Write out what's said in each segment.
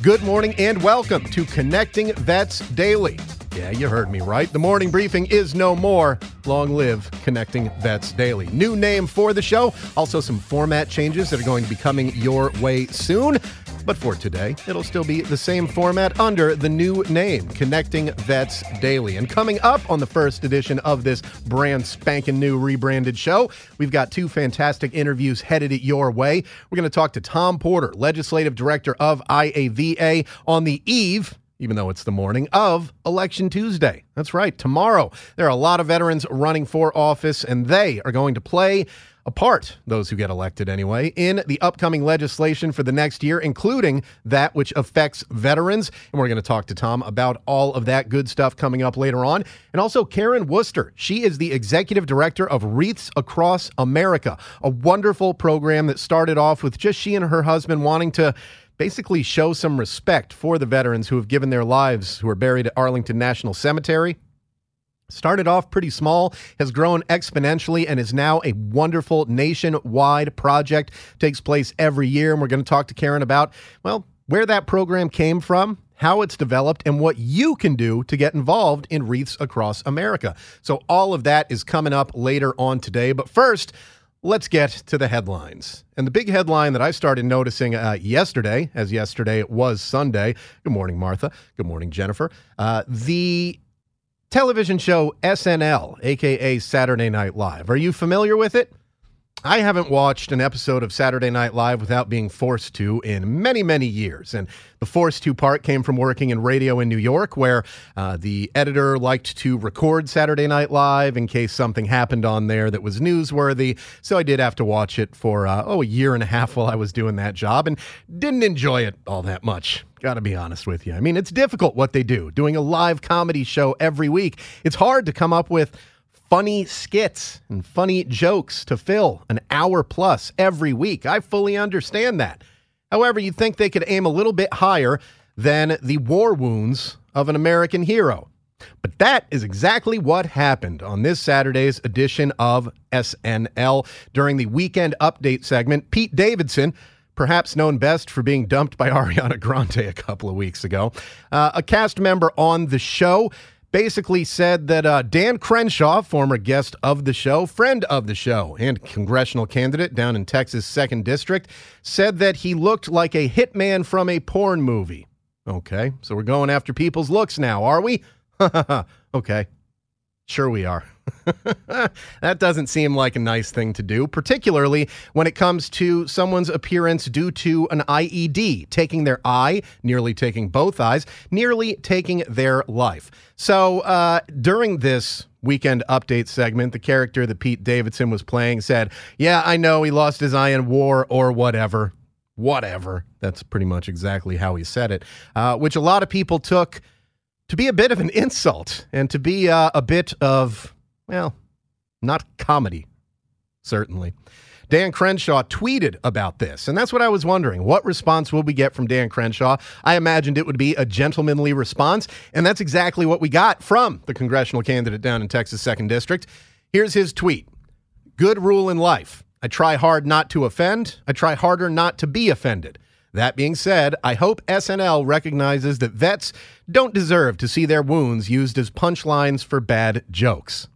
Good morning and welcome to Connecting Vets Daily. Yeah, you heard me right. The morning briefing is no more. Long live Connecting Vets Daily. New name for the show. Also some format changes that are going to be coming your way soon. But for today, it'll still be the same format under the new name, Connecting Vets Daily. And coming up on the first edition of this brand spanking new rebranded show, we've got two fantastic interviews headed your way. We're going to talk to Tom Porter, Legislative Director of IAVA, on the eve, even though it's the morning, of Election Tuesday. That's right, tomorrow. There are a lot of veterans running for office, and they are going to play apart, those who get elected anyway, in the upcoming legislation for the next year, including that which affects veterans. And we're going to talk to Tom about all of that good stuff coming up later on. And also Karen Worcester. She is the executive director of Wreaths Across America, a wonderful program that started off with just she and her husband wanting to basically show some respect for the veterans who have given their lives, who are buried at Arlington National Cemetery. Started off pretty small, has grown exponentially, and is now a wonderful nationwide project. Takes place every year, and we're going to talk to Karen about, well, where that program came from, how it's developed, and what you can do to get involved in Wreaths Across America. So all of that is coming up later on today. But first, let's get to the headlines. And the big headline that I started noticing yesterday, as yesterday was Sunday. Good morning, Martha. Good morning, Jennifer. The television show SNL, a.k.a. Saturday Night Live. Are you familiar with it? I haven't watched an episode of Saturday Night Live without being forced to in many, many years. And the forced to part came from working in radio in New York, where the editor liked to record Saturday Night Live in case something happened on there that was newsworthy. So I did have to watch it for, a year and a half while I was doing that job, and didn't enjoy it all that much. Got to be honest with you. I mean, it's difficult what they do, doing a live comedy show every week. It's hard to come up with funny skits and funny jokes to fill an hour plus every week. I fully understand that. However, you'd think they could aim a little bit higher than the war wounds of an American hero. But that is exactly what happened on this Saturday's edition of SNL. During the weekend update segment, Pete Davidson, perhaps known best for being dumped by Ariana Grande a couple of weeks ago, a cast member on the show, basically said that Dan Crenshaw, former guest of the show, friend of the show, and congressional candidate down in Texas' 2nd District, said that he looked like a hitman from a porn movie. Okay, so we're going after people's looks now, are we? Okay, sure we are. That doesn't seem like a nice thing to do, particularly when it comes to someone's appearance due to an IED, taking their eye, nearly taking both eyes, nearly taking their life. So during this weekend update segment, the character that Pete Davidson was playing said, yeah, I know he lost his eye in war or whatever. Whatever. That's pretty much exactly how he said it, which a lot of people took to be a bit of an insult and to be a bit of... well, not comedy, certainly. Dan Crenshaw tweeted about this, and that's what I was wondering. What response will we get from Dan Crenshaw? I imagined it would be a gentlemanly response, and that's exactly what we got from the congressional candidate down in Texas' 2nd District. Here's his tweet. Good rule in life. I try hard not to offend. I try harder not to be offended. That being said, I hope SNL recognizes that vets don't deserve to see their wounds used as punchlines for bad jokes.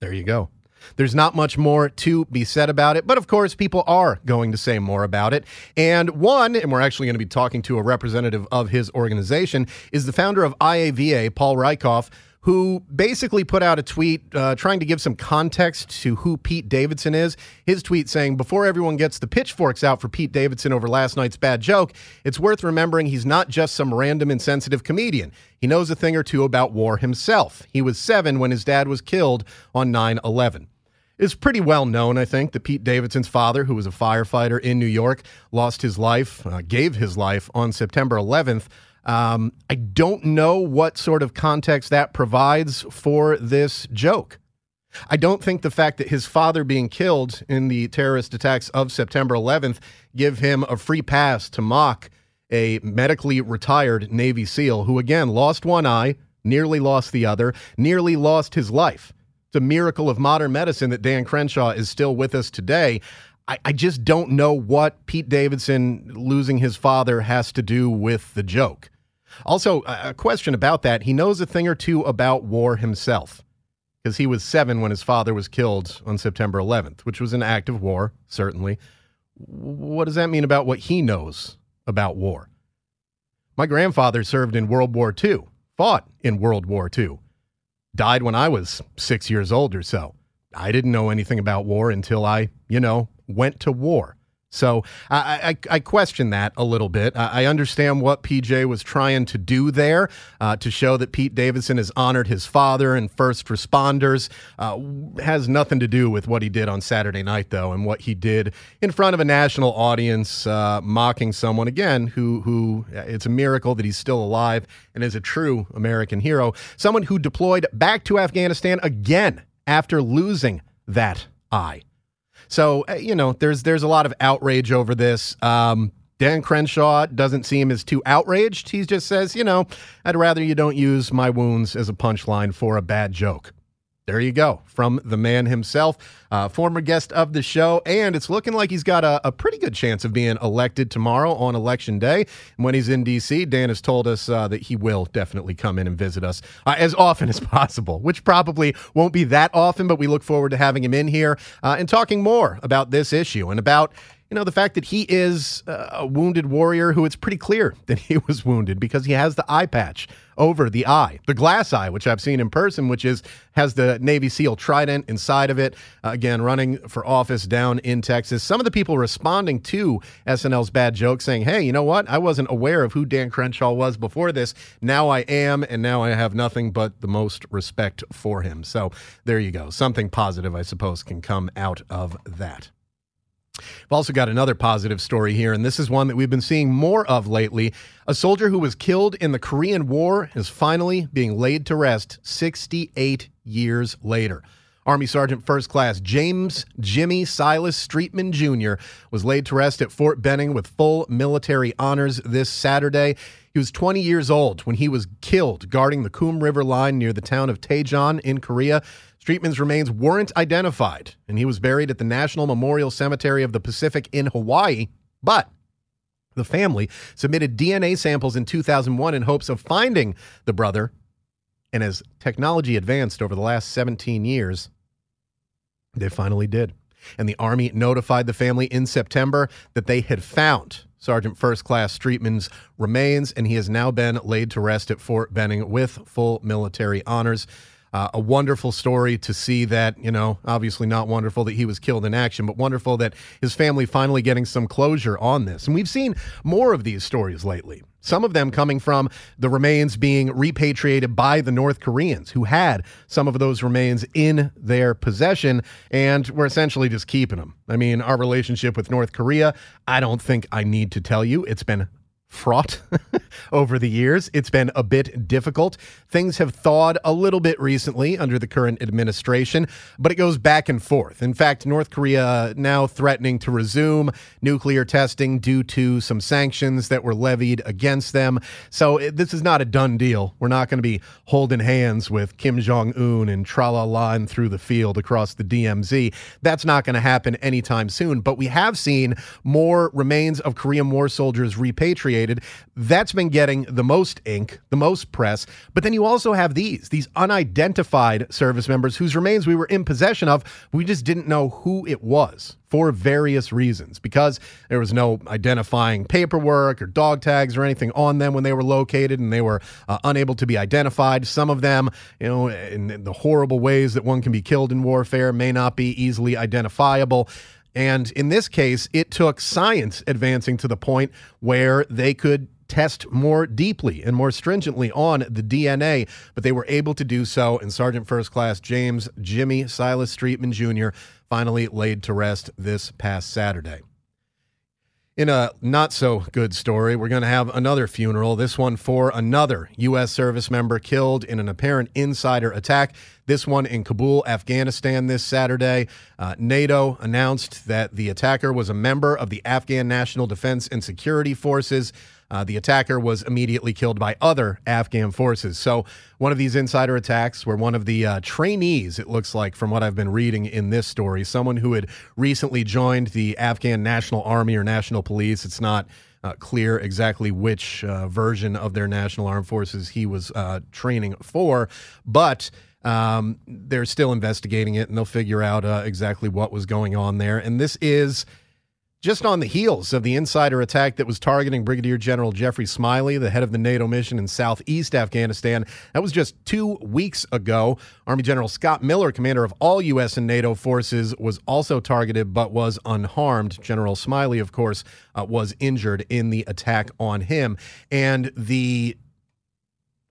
There you go. There's not much more to be said about it, but of course people are going to say more about it. And we're actually going to be talking to a representative of his organization, is the founder of IAVA, Paul Rieckhoff, who basically put out a tweet trying to give some context to who Pete Davidson is. His tweet saying, before everyone gets the pitchforks out for Pete Davidson over last night's bad joke, it's worth remembering he's not just some random insensitive comedian. He knows a thing or two about war himself. He was 7 when his dad was killed on 9/11. It's pretty well known, I think, that Pete Davidson's father, who was a firefighter in New York, lost his life, gave his life on September 11th. I don't know what sort of context that provides for this joke. I don't think the fact that his father being killed in the terrorist attacks of September 11th give him a free pass to mock a medically retired Navy SEAL who, again, lost one eye, nearly lost the other, nearly lost his life. It's a miracle of modern medicine that Dan Crenshaw is still with us today. I just don't know what Pete Davidson losing his father has to do with the joke. Also, a question about that. He knows a thing or two about war himself because he was 7 when his father was killed on September 11th, which was an act of war, certainly. What does that mean about what he knows about war? My grandfather served in World War II, fought in World War II. Died when I was 6 years old or so. I didn't know anything about war until I, went to war. So I question that a little bit. I understand what PJ was trying to do there to show that Pete Davidson has honored his father and first responders. Has nothing to do with what he did on Saturday night, though, and what he did in front of a national audience mocking someone, again, who it's a miracle that he's still alive and is a true American hero. Someone who deployed back to Afghanistan again after losing that eye. So, there's a lot of outrage over this. Dan Crenshaw doesn't seem as too outraged. He just says, I'd rather you don't use my wounds as a punchline for a bad joke. There you go. From the man himself, former guest of the show. And it's looking like he's got a pretty good chance of being elected tomorrow on Election Day. And when he's in D.C., Dan has told us that he will definitely come in and visit us as often as possible, which probably won't be that often. But we look forward to having him in here and talking more about this issue and about the fact that he is a wounded warrior who it's pretty clear that he was wounded because he has the eye patch over the eye, the glass eye, which I've seen in person, which has the Navy SEAL trident inside of it. Again, running for office down in Texas. Some of the people responding to SNL's bad joke saying, hey, you know what? I wasn't aware of who Dan Crenshaw was before this. Now I am, and now I have nothing but the most respect for him. So there you go. Something positive, I suppose, can come out of that. We've also got another positive story here, and this is one that we've been seeing more of lately. A soldier who was killed in the Korean War is finally being laid to rest 68 years later. Army Sergeant First Class James Jimmy Silas Streetman Jr. was laid to rest at Fort Benning with full military honors this Saturday. He was 20 years old when he was killed guarding the Kum River line near the town of Taejon in Korea. Streetman's remains weren't identified, and he was buried at the National Memorial Cemetery of the Pacific in Hawaii, but the family submitted DNA samples in 2001 in hopes of finding the brother, and as technology advanced over the last 17 years, they finally did. And the Army notified the family in September that they had found Sergeant First Class Streetman's remains, and he has now been laid to rest at Fort Benning with full military honors. A wonderful story to see that, obviously not wonderful that he was killed in action, but wonderful that his family finally getting some closure on this. And we've seen more of these stories lately, some of them coming from the remains being repatriated by the North Koreans who had some of those remains in their possession and were essentially just keeping them. I mean, our relationship with North Korea, I don't think I need to tell you. It's been fraught over the years. It's been a bit difficult. Things have thawed a little bit recently under the current administration, but it goes back and forth. In fact, North Korea now threatening to resume nuclear testing due to some sanctions that were levied against them. So this is not a done deal. We're not going to be holding hands with Kim Jong-un and tra-la-la and through the field across the DMZ. That's not going to happen anytime soon, but we have seen more remains of Korean War soldiers repatriated. That's been getting the most ink, the most press. But then you also have these unidentified service members whose remains we were in possession of. We just didn't know who it was for various reasons, because there was no identifying paperwork or dog tags or anything on them when they were located, and they were unable to be identified. Some of them, in the horrible ways that one can be killed in warfare, may not be easily identifiable. And in this case, it took science advancing to the point where they could test more deeply and more stringently on the DNA, but they were able to do so, and Sergeant First Class James Jimmy Silas Streetman Jr. finally laid to rest this past Saturday. In a not-so-good story, we're going to have another funeral, this one for another U.S. service member killed in an apparent insider attack, this one in Kabul, Afghanistan this Saturday. NATO announced that the attacker was a member of the Afghan National Defense and Security Forces. The attacker was immediately killed by other Afghan forces. So one of these insider attacks where one of the trainees, it looks like, from what I've been reading in this story, someone who had recently joined the Afghan National Army or National Police. It's not clear exactly which version of their National Armed Forces he was training for, but they're still investigating it, and they'll figure out exactly what was going on there. And this is just on the heels of the insider attack that was targeting Brigadier General Jeffrey Smiley, the head of the NATO mission in southeast Afghanistan. That was just 2 weeks ago. Army General Scott Miller, commander of all U.S. and NATO forces, was also targeted but was unharmed. General Smiley, of course, was injured in the attack on him. And the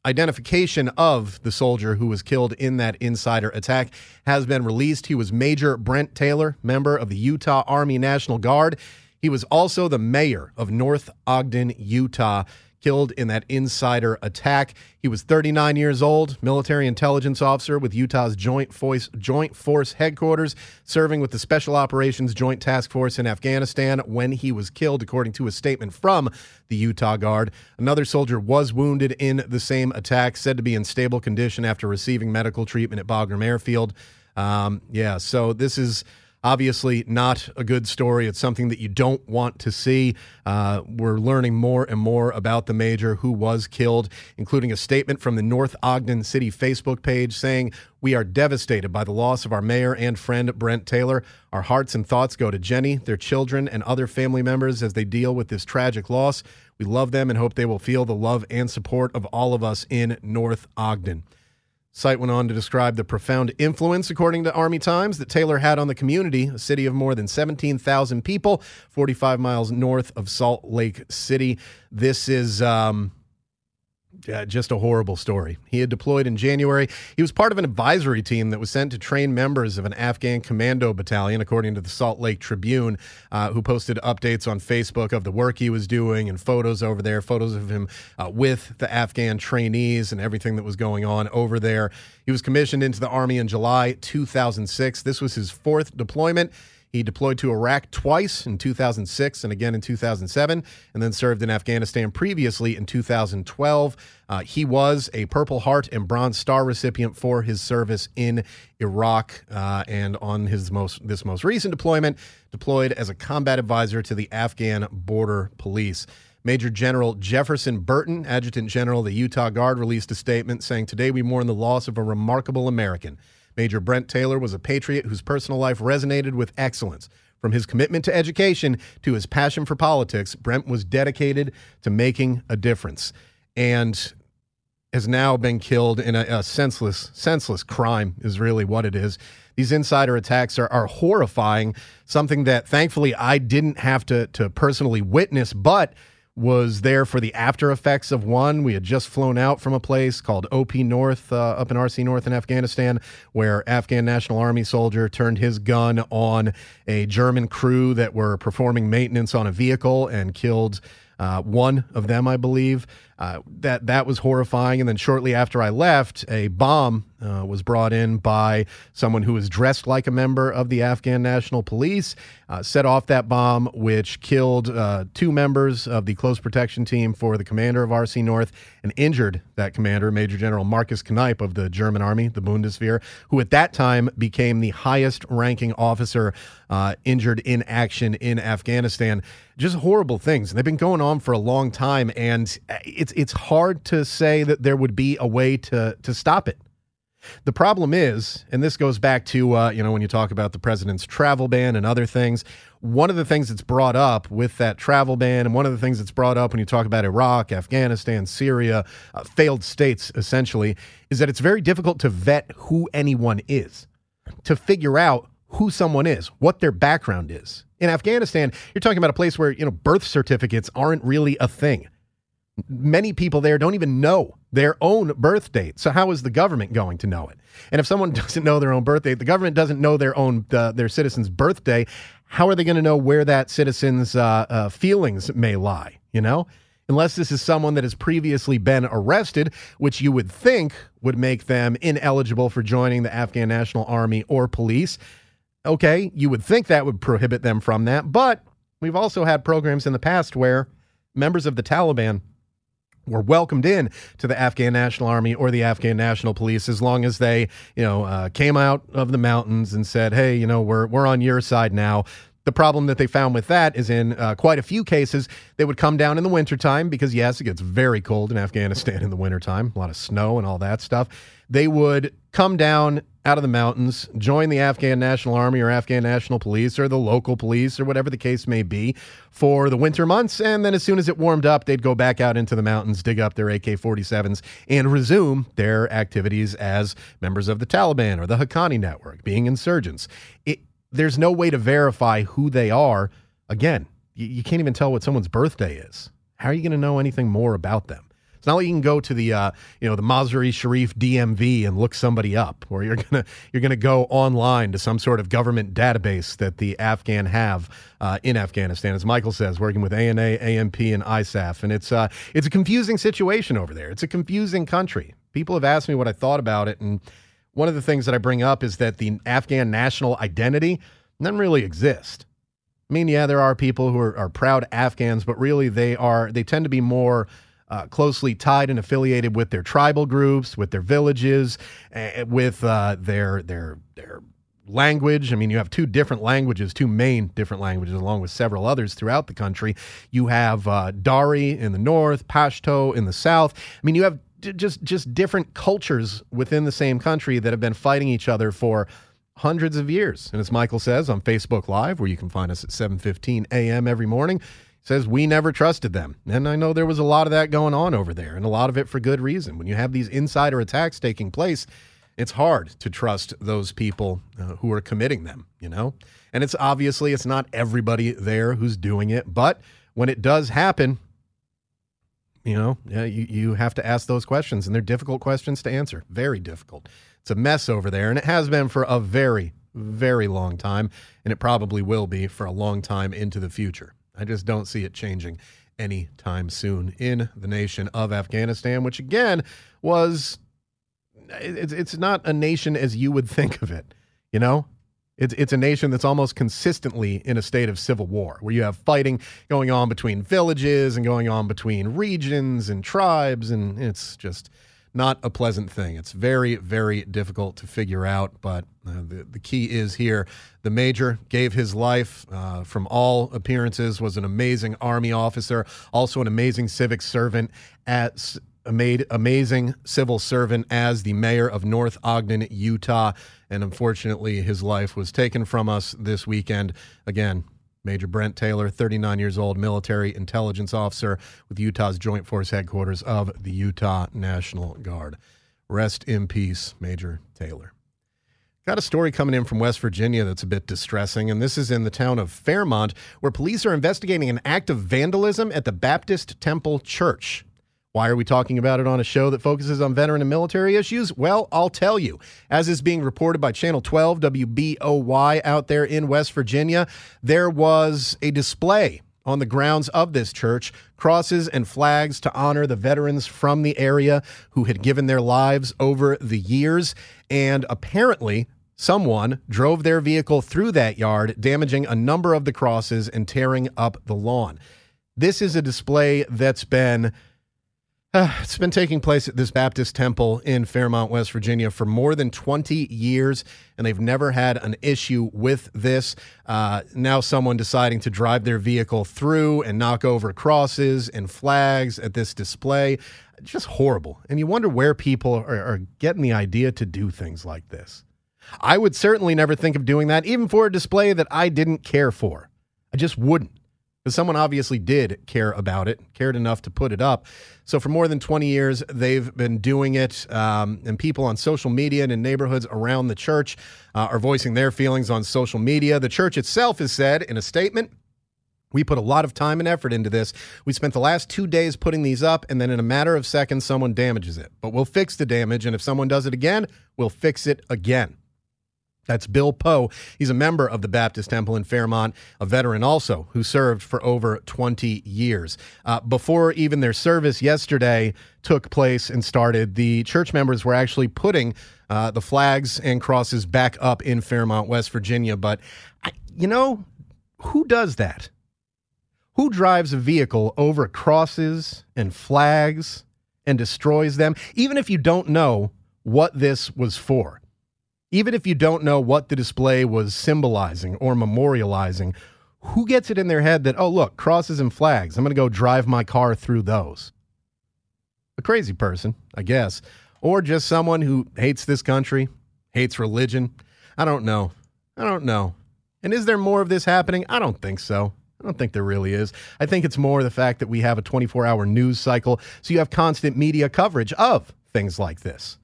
identification of the soldier who was killed in that insider attack has been released. He was Major Brent Taylor, member of the Utah Army National Guard. He was also the mayor of North Ogden, Utah, killed in that insider attack. He was 39 years old, military intelligence officer with Utah's Joint Force Headquarters, serving with the Special Operations Joint Task Force in Afghanistan when he was killed, according to a statement from the Utah Guard. Another soldier was wounded in the same attack, said to be in stable condition after receiving medical treatment at Bagram Airfield. So this is obviously not a good story. It's something that you don't want to see. We're learning more and more about the major who was killed, including a statement from the North Ogden City Facebook page saying, "We are devastated by the loss of our mayor and friend Brent Taylor. Our hearts and thoughts go to Jenny, their children, and other family members as they deal with this tragic loss. We love them and hope they will feel the love and support of all of us in North Ogden." Site went on to describe the profound influence, according to Army Times, that Taylor had on the community, a city of more than 17,000 people, 45 miles north of Salt Lake City. This is just a horrible story. He had deployed in January. He was part of an advisory team that was sent to train members of an Afghan commando battalion, according to the Salt Lake Tribune, who posted updates on Facebook of the work he was doing and photos over there, photos of him with the Afghan trainees and everything that was going on over there. He was commissioned into the Army in July 2006. This was his fourth deployment. He deployed to Iraq twice, in 2006 and again in 2007, and then served in Afghanistan previously in 2012. He was a Purple Heart and Bronze Star recipient for his service in Iraq, and on his most recent deployment, deployed as a combat advisor to the Afghan Border Police. Major General Jefferson Burton, Adjutant General of the Utah Guard, released a statement saying, "Today we mourn the loss of a remarkable American. Major Brent Taylor was a patriot whose personal life resonated with excellence. From his commitment to education to his passion for politics, Brent was dedicated to making a difference," and has now been killed in a senseless crime is really what it is. These insider attacks are horrifying, something that thankfully I didn't have to personally witness, but was there for the after effects of one. We had just flown out from a place called OP North, up in RC North in Afghanistan, where Afghan National Army soldier turned his gun on a German crew that were performing maintenance on a vehicle and killed one of them, I believe. That was horrifying. And then shortly after I left, a bomb was brought in by someone who was dressed like a member of the Afghan National Police, set off that bomb, which killed two members of the close protection team for the commander of RC North and injured that commander, Major General Markus Kneip of the German Army, the Bundeswehr, who at that time became the highest ranking officer injured in action in Afghanistan. Just horrible things. And they've been going on for a long time, and it's hard to say that there would be a way to stop it. The problem is, and this goes back to, when you talk about the president's travel ban and other things, one of the things that's brought up with that travel ban, and one of the things that's brought up when you talk about Iraq, Afghanistan, Syria, failed states, essentially, is that it's very difficult to vet who anyone is, to figure out who someone is, what their background is. In Afghanistan, you're talking about a place where, birth certificates aren't really a thing. Many people there don't even know their own birth date. So how is the government going to know it? And if someone doesn't know their own birth date, the government doesn't know their own their citizen's birthday. How are they going to know where that citizen's feelings may lie? You know, unless this is someone that has previously been arrested, which you would think would make them ineligible for joining the Afghan National Army or police. Okay, you would think that would prohibit them from that. But we've also had programs in the past where members of the Taliban were welcomed in to the Afghan National Army or the Afghan National Police as long as they, came out of the mountains and said, hey, we're on your side now. The problem that they found with that is in quite a few cases, they would come down in the wintertime because, yes, it gets very cold in Afghanistan in the wintertime, a lot of snow and all that stuff. They would come down out of the mountains, join the Afghan National Army or Afghan National Police or the local police or whatever the case may be for the winter months. And then as soon as it warmed up, they'd go back out into the mountains, dig up their AK-47s and resume their activities as members of the Taliban or the Haqqani network, being insurgents. There's no way to verify who they are. Again, you can't even tell what someone's birthday is. How are you going to know anything more about them? It's not like you can go to the, the Mazar-i Sharif DMV and look somebody up, or you're gonna go online to some sort of government database that the Afghan have in Afghanistan, as Michael says, working with ANA, AMP, and ISAF, and it's a confusing situation over there. It's a confusing country. People have asked me what I thought about it, and one of the things that I bring up is that the Afghan national identity doesn't really exist. I mean, yeah, there are people who are proud Afghans, but really they tend to be more closely tied and affiliated with their tribal groups, with their villages, with their language. I mean, you have two main different languages, along with several others throughout the country. You have Dari in the north, Pashto in the south. I mean, you have just different cultures within the same country that have been fighting each other for hundreds of years. And as Michael says on Facebook Live, where you can find us at 7:15 a.m. every morning, says we never trusted them. And I know there was a lot of that going on over there, and a lot of it for good reason. When you have these insider attacks taking place, it's hard to trust those people who are committing them, And it's not everybody there who's doing it, but when it does happen, you have to ask those questions, and they're difficult questions to answer. Very difficult. It's a mess over there, and it has been for a very, very long time, and it probably will be for a long time into the future. I just don't see it changing anytime soon in the nation of Afghanistan, which, again, it's not a nation as you would think of it, It's a nation that's almost consistently in a state of civil war, where you have fighting going on between villages and going on between regions and tribes, and it's just not a pleasant thing. It's very, very difficult to figure out, but the key is here. The major gave his life from all appearances, was an amazing Army officer, also an amazing civic servant amazing civil servant as the mayor of North Ogden, Utah. And unfortunately, his life was taken from us this weekend. Again, Major Brent Taylor, 39 years old, military intelligence officer with Utah's Joint Force Headquarters of the Utah National Guard. Rest in peace, Major Taylor. Got a story coming in from West Virginia that's a bit distressing, and this is in the town of Fairmont, where police are investigating an act of vandalism at the Baptist Temple Church. Why are we talking about it on a show that focuses on veteran and military issues? Well, I'll tell you. As is being reported by Channel 12, WBOY, out there in West Virginia, there was a display on the grounds of this church, crosses and flags to honor the veterans from the area who had given their lives over the years. And apparently, someone drove their vehicle through that yard, damaging a number of the crosses and tearing up the lawn. This is a display that's been... it's been taking place at this Baptist temple in Fairmont, West Virginia for more than 20 years, and they've never had an issue with this. Now someone deciding to drive their vehicle through and knock over crosses and flags at this display. Just horrible. And you wonder where people are getting the idea to do things like this. I would certainly never think of doing that, even for a display that I didn't care for. I just wouldn't. Because someone obviously did care about it, cared enough to put it up. So for more than 20 years, they've been doing it, and people on social media and in neighborhoods around the church are voicing their feelings on social media. The church itself has said in a statement, We put a lot of time and effort into this. We spent the last 2 days putting these up, and then in a matter of seconds, someone damages it. But we'll fix the damage, and if someone does it again, we'll fix it again. That's Bill Poe. He's a member of the Baptist Temple in Fairmont, a veteran also who served for over 20 years. Before even their service yesterday took place and started, the church members were actually putting the flags and crosses back up in Fairmont, West Virginia. But, who does that? Who drives a vehicle over crosses and flags and destroys them, even if you don't know what this was for? Even if you don't know what the display was symbolizing or memorializing, who gets it in their head that, oh, look, crosses and flags, I'm going to go drive my car through those? A crazy person, I guess, or just someone who hates this country, hates religion. I don't know. And is there more of this happening? I don't think so. I don't think there really is. I think it's more the fact that we have a 24-hour news cycle, so you have constant media coverage of things like this,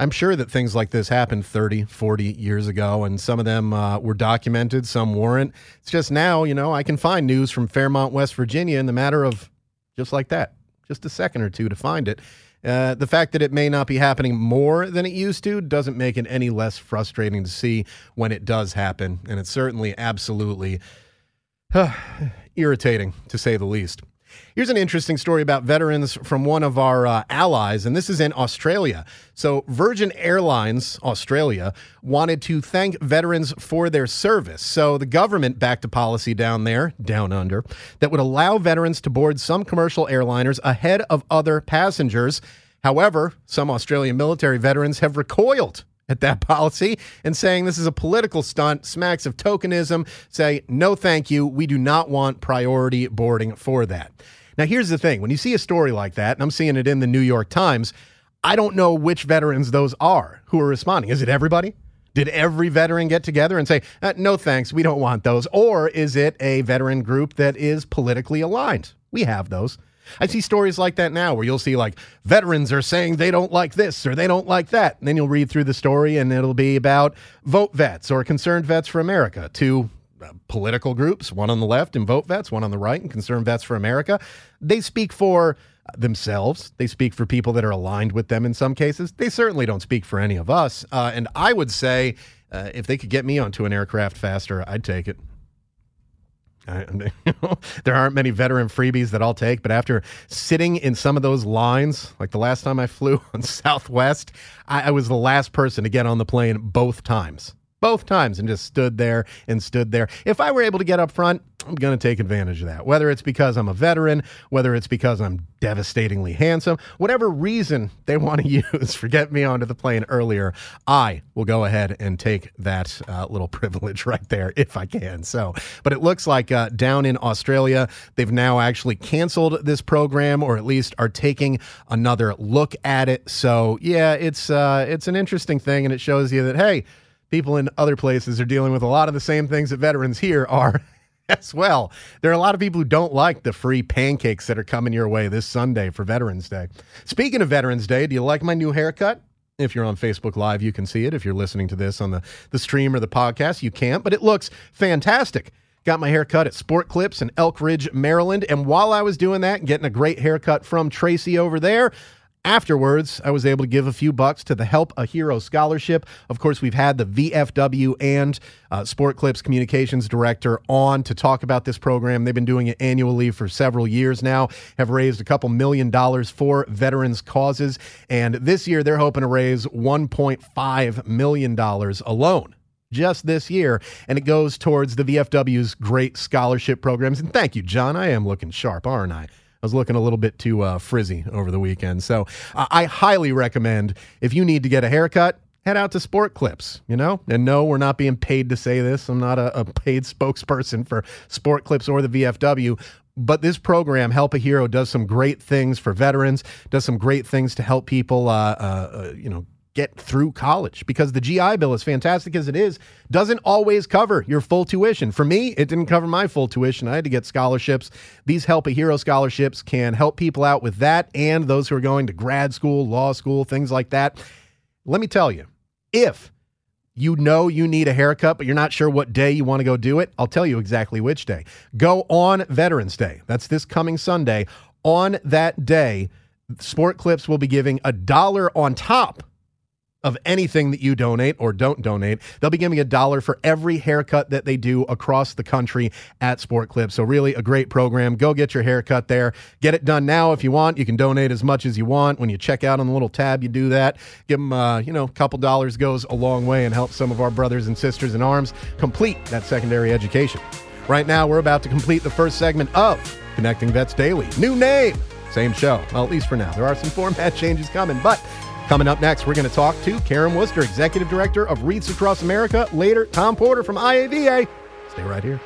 I'm sure that things like this happened 30, 40 years ago, and some of them were documented, some weren't. It's just now, I can find news from Fairmont, West Virginia in the matter of just like that, just a second or two to find it. The fact that it may not be happening more than it used to doesn't make it any less frustrating to see when it does happen, and it's certainly absolutely irritating, to say the least. Here's an interesting story about veterans from one of our allies, and this is in Australia. So Virgin Airlines Australia wanted to thank veterans for their service. So the government backed a policy down under, that would allow veterans to board some commercial airliners ahead of other passengers. However, some Australian military veterans have recoiled at that policy and saying this is a political stunt, smacks of tokenism, say, no, thank you. We do not want priority boarding for that. Now, here's the thing. When you see a story like that, and I'm seeing it in the New York Times, I don't know which veterans those are who are responding. Is it everybody? Did every veteran get together and say, no, thanks, we don't want those? Or is it a veteran group that is politically aligned? We have those. I see stories like that now where you'll see veterans are saying they don't like this or they don't like that. And then you'll read through the story and it'll be about Vote Vets or Concerned Vets for America, two political groups, one on the left and Vote Vets, one on the right and Concerned Vets for America. They speak for themselves. They speak for people that are aligned with them in some cases. They certainly don't speak for any of us. And I would say if they could get me onto an aircraft faster, I'd take it. There aren't many veteran freebies that I'll take, but after sitting in some of those lines, like the last time I flew on Southwest, I was the last person to get on the plane both times and just stood there. If I were able to get up front, I'm going to take advantage of that, whether it's because I'm a veteran, whether it's because I'm devastatingly handsome, whatever reason they want to use for get me onto the plane earlier, I will go ahead and take that little privilege right there if I can. So, but it looks like down in Australia, they've now actually canceled this program, or at least are taking another look at it. So yeah, it's an interesting thing, and it shows you that, hey, people in other places are dealing with a lot of the same things that veterans here are as well. There are a lot of people who don't like the free pancakes that are coming your way this Sunday for Veterans Day. Speaking of Veterans Day, do you like my new haircut? If you're on Facebook Live, you can see it. If you're listening to this on the stream or the podcast, you can't, but it looks fantastic. Got my haircut at Sport Clips in Elk Ridge, Maryland. And while I was doing that, getting a great haircut from Tracy over there, afterwards, I was able to give a few bucks to the Help a Hero Scholarship. Of course, we've had the VFW and Sport Clips Communications Director on to talk about this program. They've been doing it annually for several years now, have raised a couple $1 million for veterans' causes. And this year, they're hoping to raise $1.5 million alone just this year. And it goes towards the VFW's great scholarship programs. And thank you, John. I am looking sharp, aren't I? I was looking a little bit too frizzy over the weekend. So I highly recommend, if you need to get a haircut, head out to Sport Clips, And no, we're not being paid to say this. I'm not a paid spokesperson for Sport Clips or the VFW. But this program, Help a Hero, does some great things for veterans, does some great things to help people, get through college, because the GI Bill, as fantastic as it is, doesn't always cover your full tuition. For me, it didn't cover my full tuition. I had to get scholarships. These Help a Hero scholarships can help people out with that, and those who are going to grad school, law school, things like that. Let me tell you, if you know you need a haircut, but you're not sure what day you want to go do it, I'll tell you exactly which day. Go on Veterans Day. That's this coming Sunday. On that day, Sport Clips will be giving $1 on top of anything that you donate or don't donate. They'll be giving $1 for every haircut that they do across the country at Sport Clips. So really a great program. Go get your haircut there. Get it done now if you want. You can donate as much as you want. When you check out on the little tab, you do that. Give them, a couple dollars goes a long way and helps some of our brothers and sisters in arms complete that secondary education. Right now, we're about to complete the first segment of Connecting Vets Daily. New name, same show. Well, at least for now. There are some format changes coming, but coming up next, we're going to talk to Karen Worcester, Executive Director of Wreaths Across America. Later, Tom Porter from IAVA. Stay right here.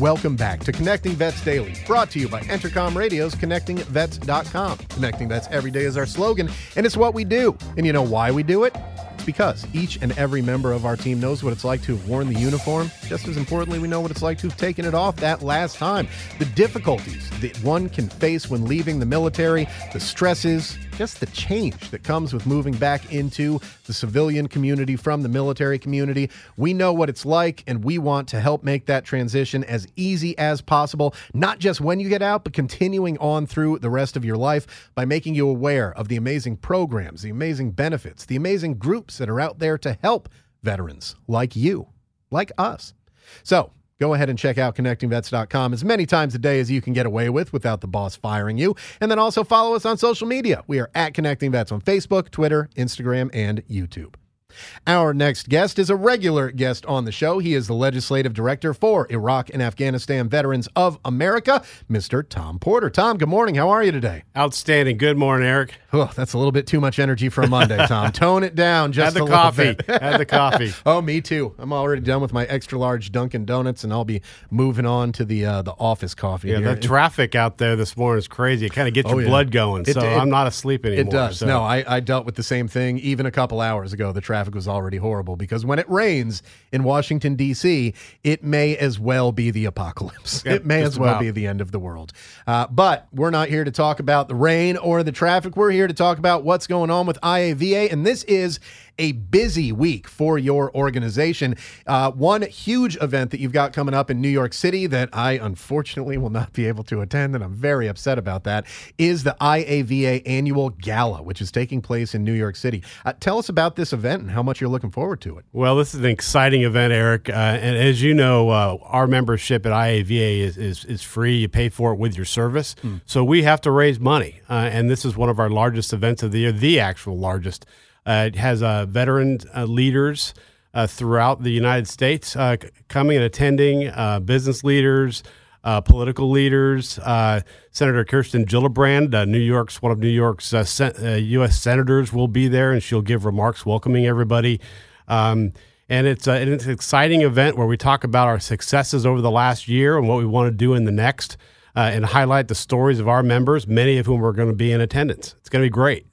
Welcome back to Connecting Vets Daily, brought to you by Entercom Radio's ConnectingVets.com. Connecting Vets every day is our slogan, and it's what we do. And you know why we do it? It's because each and every member of our team knows what it's like to have worn the uniform. Just as importantly, we know what it's like to have taken it off that last time. The difficulties that one can face when leaving the military, the stresses, just the change that comes with moving back into the civilian community from the military community. We know what it's like, and we want to help make that transition as easy as possible, not just when you get out, but continuing on through the rest of your life by making you aware of the amazing programs, the amazing benefits, the amazing groups that are out there to help veterans like you, like us. So go ahead and check out ConnectingVets.com as many times a day as you can get away with without the boss firing you. And then also follow us on social media. We are at Connecting Vets on Facebook, Twitter, Instagram, and YouTube. Our next guest is a regular guest on the show. He is the Legislative Director for Iraq and Afghanistan Veterans of America, Mr. Tom Porter. Tom, good morning. How are you today? Outstanding. Good morning, Eric. Oh, that's a little bit too much energy for a Monday, Tom. Tone it down just a little bit. Had the coffee. Oh, me too. I'm already done with my extra-large Dunkin' Donuts, and I'll be moving on to the office coffee. Yeah, the traffic out there this morning is crazy. It kind of gets your blood going, I'm not asleep anymore. It does. So. No, I dealt with the same thing even a couple hours ago. The traffic was already horrible because when it rains in Washington, D.C., it may as well be the apocalypse. Yeah, it may as well be the end of the world. But we're not here to talk about the rain or the traffic. We're here to talk about what's going on with IAVA, and this is a busy week for your organization. One huge event that you've got coming up in New York City that I unfortunately will not be able to attend, and I'm very upset about that, is the IAVA Annual Gala, which is taking place in New York City. Tell us about this event and how much you're looking forward to it. Well, this is an exciting event, Eric. And as you know, our membership at IAVA is free. You pay for it with your service. Mm. So we have to raise money. And this is one of our largest events of the year, the actual largest. It has veteran leaders throughout the United States coming and attending, business leaders, political leaders. Senator Kirsten Gillibrand, one of New York's U.S. senators, will be there, and she'll give remarks welcoming everybody. And it's an exciting event where we talk about our successes over the last year and what we want to do in the next and highlight the stories of our members, many of whom are going to be in attendance. It's going to be great.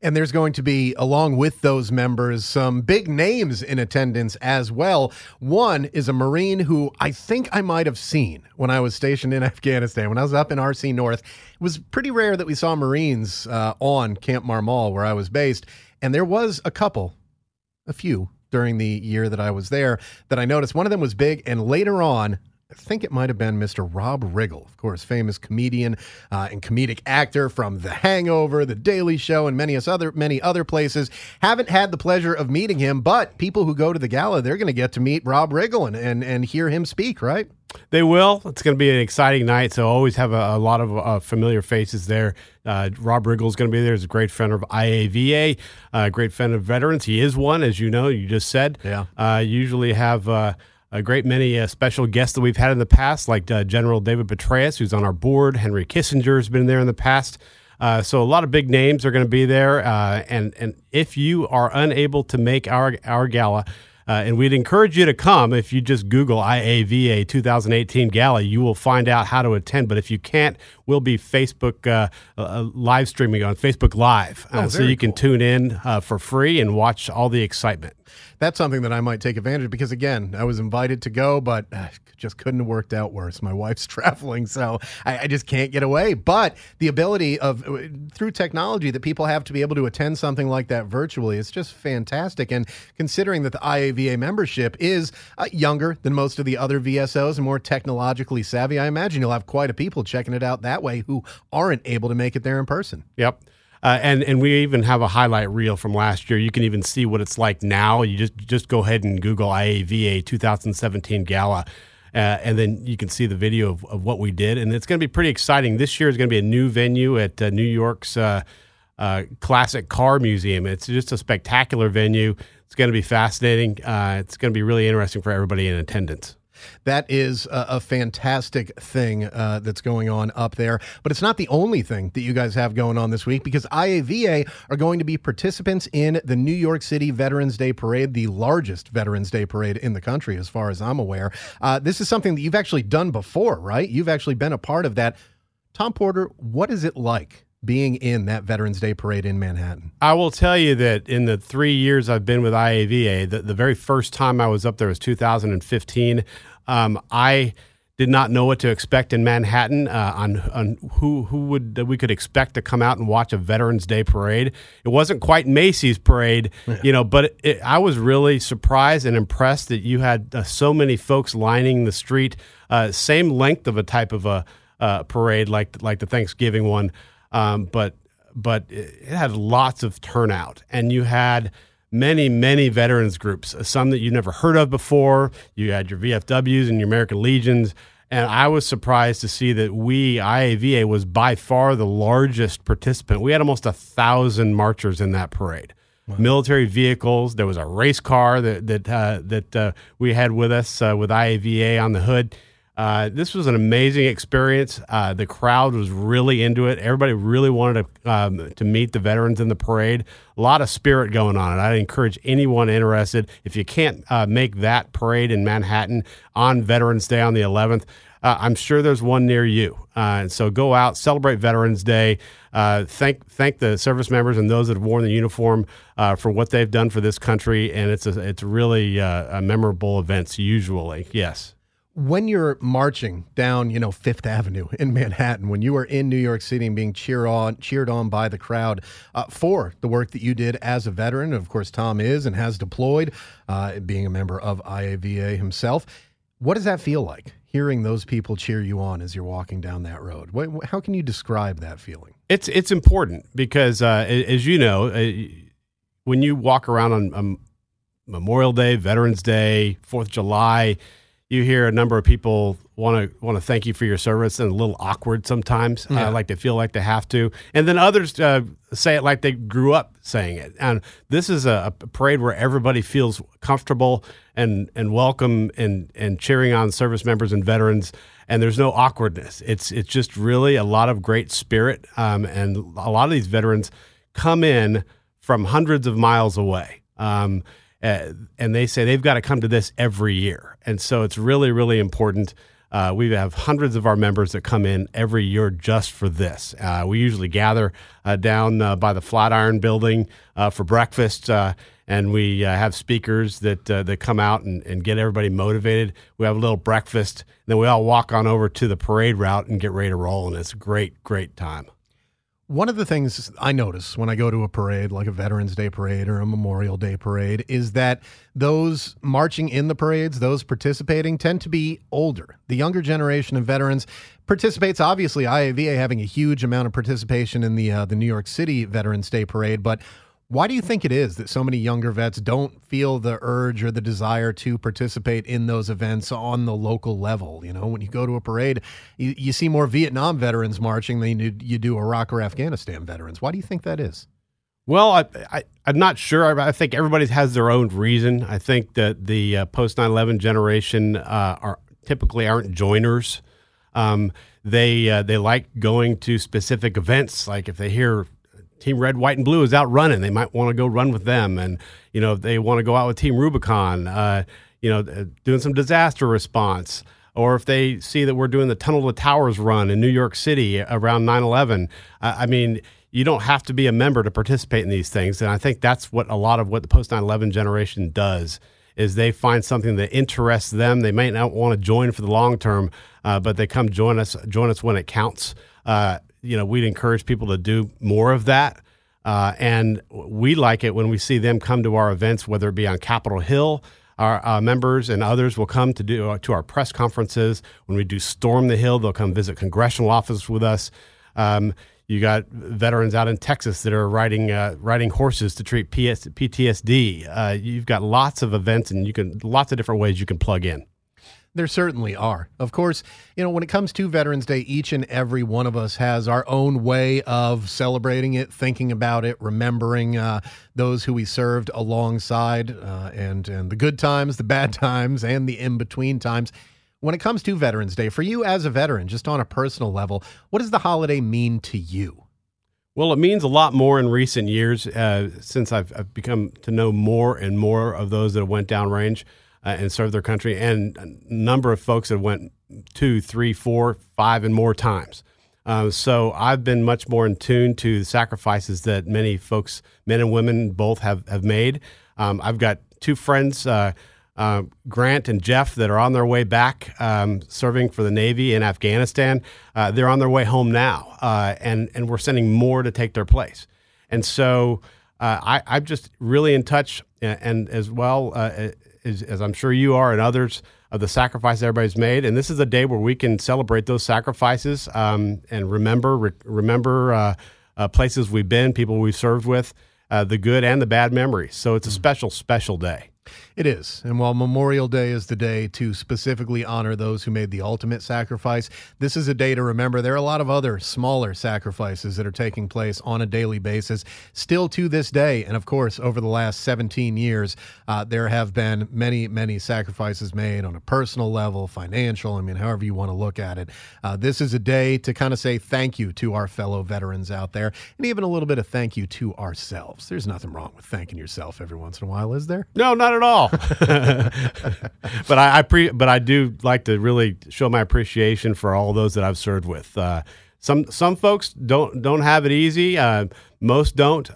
And there's going to be, along with those members, some big names in attendance as well. One is a Marine who I think I might have seen when I was stationed in Afghanistan. When I was up in RC North, it was pretty rare that we saw Marines on Camp Marmal, where I was based. And there was a few, during the year that I was there that I noticed. One of them was big, and later on, I think it might have been Mr. Rob Riggle, of course, famous comedian and comedic actor from The Hangover, The Daily Show, and many other places. Haven't had the pleasure of meeting him, but people who go to the gala, they're going to get to meet Rob Riggle and hear him speak, right? They will. It's going to be an exciting night, so always have a lot of familiar faces there. Rob Riggle is going to be there. He's a great friend of IAVA, a great friend of veterans. He is one, as you know, you just said. Yeah. Usually have a great many special guests that we've had in the past, like General David Petraeus, who's on our board. Henry Kissinger has been there in the past. So a lot of big names are going to be there. And if you are unable to make our gala, and we'd encourage you to come. If you just Google IAVA 2018 Gala, you will find out how to attend. But if you can't, we'll be Facebook live streaming on Facebook Live. So you can tune in for free and watch all the excitement. that's something that I might take advantage of, because again, I was invited to go, but just couldn't have worked out worse. My wife's traveling, so I just can't get away. But the ability of, through technology, that people have to be able to attend something like that virtually is just fantastic. And considering that the IAVA membership is younger than most of the other VSOs and more technologically savvy, I imagine you'll have quite a people checking it out that way who aren't able to make it there in person. Yep. And we even have a highlight reel from last year. You can even see what it's like now. You just go ahead and Google IAVA 2017 Gala, and then you can see the video of what we did. And it's going to be pretty exciting. This year is going to be a new venue at New York's Classic Car Museum. It's just a spectacular venue. It's going to be fascinating. It's going to be really interesting for everybody in attendance. That is a fantastic thing that's going on up there. But it's not the only thing that you guys have going on this week, because IAVA are going to be participants in the New York City Veterans Day Parade, the largest Veterans Day Parade in the country, as far as I'm aware. This is something that you've actually done before, right? You've actually been a part of that. Tom Porter, what is it like being in that Veterans Day Parade in Manhattan? I will tell you that in the 3 years I've been with IAVA, the very first time I was up there was 2015. I did not know what to expect in Manhattan on who we could expect to come out and watch a Veterans Day Parade. It wasn't quite Macy's Parade, you know, but I was really surprised and impressed that you had so many folks lining the street, same length of a type of a parade like the Thanksgiving one. But it had lots of turnout, and you had many, many veterans groups, some that you never heard of before. You had your VFWs and your American Legions, and I was surprised to see that IAVA was by far the largest participant. We had almost 1,000 marchers in that parade. Wow. Military vehicles. There was a race car that we had with us with IAVA on the hood. This was an amazing experience. The crowd was really into it. Everybody really wanted to meet the veterans in the parade. A lot of spirit going on. I'd encourage anyone interested, if you can't make that parade in Manhattan on Veterans Day on the 11th, I'm sure there's one near you. And so go out, celebrate Veterans Day. Thank the service members and those that have worn the uniform for what they've done for this country. And it's really a memorable event usually. Yes. When you're marching down, you know, Fifth Avenue in Manhattan, when you are in New York City and being cheered on by the crowd for the work that you did as a veteran, of course, Tom is and has deployed, being a member of IAVA himself, what does that feel like, hearing those people cheer you on as you're walking down that road? How can you describe that feeling? It's important because, as you know, when you walk around on Memorial Day, Veterans Day, 4th of July, you hear a number of people want to thank you for your service, and a little awkward sometimes, like they feel like they have to. And then others say it like they grew up saying it. And this is a parade where everybody feels comfortable and welcome and cheering on service members and veterans. And there's no awkwardness. It's just really a lot of great spirit. And a lot of these veterans come in from hundreds of miles away. And they say they've got to come to this every year. And so it's really, really important. We have hundreds of our members that come in every year just for this. We usually gather down by the Flatiron Building for breakfast, and we have speakers that come out and get everybody motivated. We have a little breakfast, and then we all walk on over to the parade route and get ready to roll, and it's a great, great time. One of the things I notice when I go to a parade, like a Veterans Day Parade or a Memorial Day Parade, is that those marching in the parades, those participating, tend to be older. The younger generation of veterans participates, obviously, IAVA having a huge amount of participation in the New York City Veterans Day Parade, but why do you think it is that so many younger vets don't feel the urge or the desire to participate in those events on the local level? You know, when you go to a parade, you see more Vietnam veterans marching than you do Iraq or Afghanistan veterans. Why do you think that is? Well, I'm not sure. I think everybody has their own reason. I think that the post-9/11 generation typically aren't joiners. They like going to specific events, like if they hear Team Red, White, and Blue is out running, they might want to go run with them. And, you know, if they want to go out with Team Rubicon, doing some disaster response. Or if they see that we're doing the Tunnel to Towers run in New York City around 9/11, I mean, you don't have to be a member to participate in these things. And I think that's what a lot of what the post 9/11 generation does is they find something that interests them. They may not want to join for the long term, but they come join us when it counts. We'd encourage people to do more of that. And we like it when we see them come to our events, whether it be on Capitol Hill. Our members and others will come to our press conferences. When we do Storm the Hill, they'll come visit congressional offices with us. You got veterans out in Texas that are riding horses to treat PTSD. You've got lots of events, and lots of different ways you can plug in. There certainly are. Of course, when it comes to Veterans Day, each and every one of us has our own way of celebrating it, thinking about it, remembering those who we served alongside, and the good times, the bad times, and the in-between times. When it comes to Veterans Day, for you as a veteran, just on a personal level, what does the holiday mean to you? Well, it means a lot more in recent years since I've become to know more and more of those that went downrange and served their country, and a number of folks that went 2, 3, 4, 5, and more times. So I've been much more in tune to the sacrifices that many folks, men and women, both have made. I've got two friends, Grant and Jeff, that are on their way back serving for the Navy in Afghanistan. They're on their way home now, and we're sending more to take their place. And so I'm just really in touch, and as well as I'm sure you are and others, of the sacrifice everybody's made. And this is a day where we can celebrate those sacrifices and remember places we've been, people we've served with, the good and the bad memories. So it's a special, special day. It is. And while Memorial Day is the day to specifically honor those who made the ultimate sacrifice, this is a day to remember there are a lot of other smaller sacrifices that are taking place on a daily basis still to this day. And of course, over the last 17 years, there have been many, many sacrifices made on a personal level, financial, however you want to look at it. This is a day to kind of say thank you to our fellow veterans out there, and even a little bit of thank you to ourselves. There's nothing wrong with thanking yourself every once in a while, is there? No, not at all. But I do like to really show my appreciation for all those that I've served with. Some folks don't have it easy. Most don't.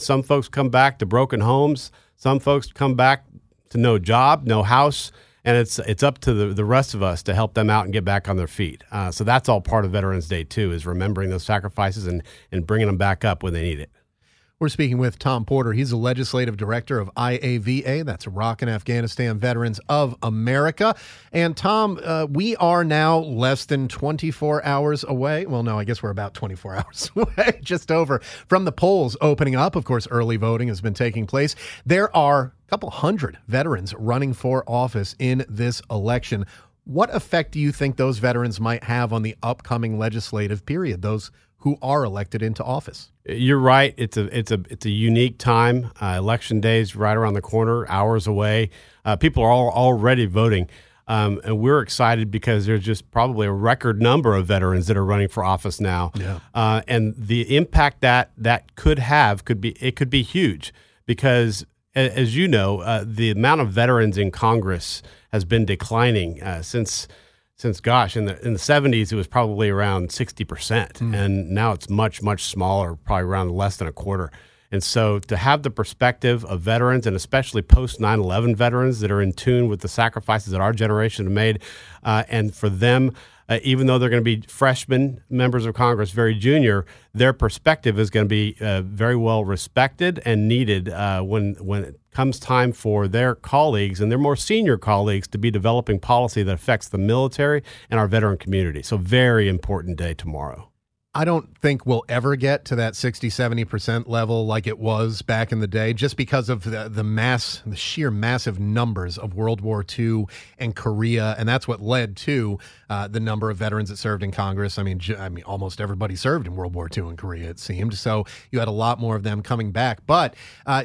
Some folks come back to broken homes. Some folks come back to no job, no house, and it's up to the rest of us to help them out and get back on their feet. So that's all part of Veterans Day too, is remembering those sacrifices and bringing them back up when they need it. We're speaking with Tom Porter. He's the Legislative Director of IAVA. That's Iraq and Afghanistan Veterans of America. And Tom, we are now less than 24 hours away. Well, no, I guess we're about 24 hours away, just over, from the polls opening up. Of course, early voting has been taking place. There are a couple hundred veterans running for office in this election. What effect do you think those veterans might have on the upcoming legislative period, those who are elected into office? You're right. It's a unique time. Election day's right around the corner, hours away. People are already voting, and we're excited because there's just probably a record number of veterans that are running for office now. Yeah. And the impact that could have could be huge, because as you know, the amount of veterans in Congress has been declining since gosh, in the 70s, it was probably around 60%, and now it's much, much smaller, probably around less than a quarter. And so to have the perspective of veterans, and especially post 9/11 veterans that are in tune with the sacrifices that our generation have made, and for them, even though they're going to be freshmen members of Congress, very junior, their perspective is going to be very well respected and needed when it comes time for their colleagues and their more senior colleagues to be developing policy that affects the military and our veteran community. So very important day tomorrow. I don't think we'll ever get to that 60-70% level like it was back in the day, just because of the sheer massive numbers of World War II and Korea, and that's what led to the number of veterans that served in Congress. I mean, almost everybody served in World War II and Korea, it seemed, so you had a lot more of them coming back. But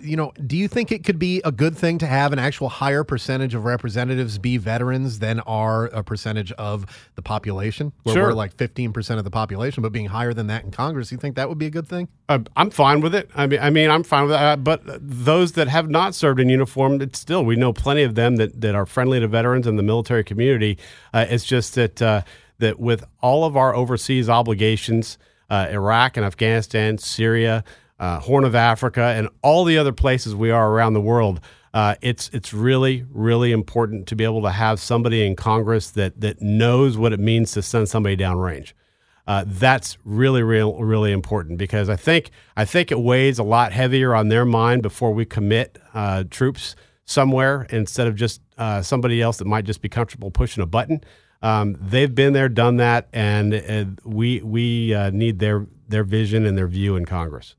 do you think it could be a good thing to have an actual higher percentage of representatives be veterans than are a percentage of the population? Where Sure. We're like 15% of the population, but being higher than that in Congress, you think that would be a good thing? I'm fine with it. I'm fine with that. But those that have not served in uniform, we know plenty of them that are friendly to veterans and the military community. It's just that with all of our overseas obligations, Iraq and Afghanistan, Syria, Horn of Africa, and all the other places we are around the world. It's really, really important to be able to have somebody in Congress that knows what it means to send somebody downrange. That's really, really, really important, because I think it weighs a lot heavier on their mind before we commit troops somewhere instead of just somebody else that might just be comfortable pushing a button. They've been there, done that, and we need their vision and their view in Congress.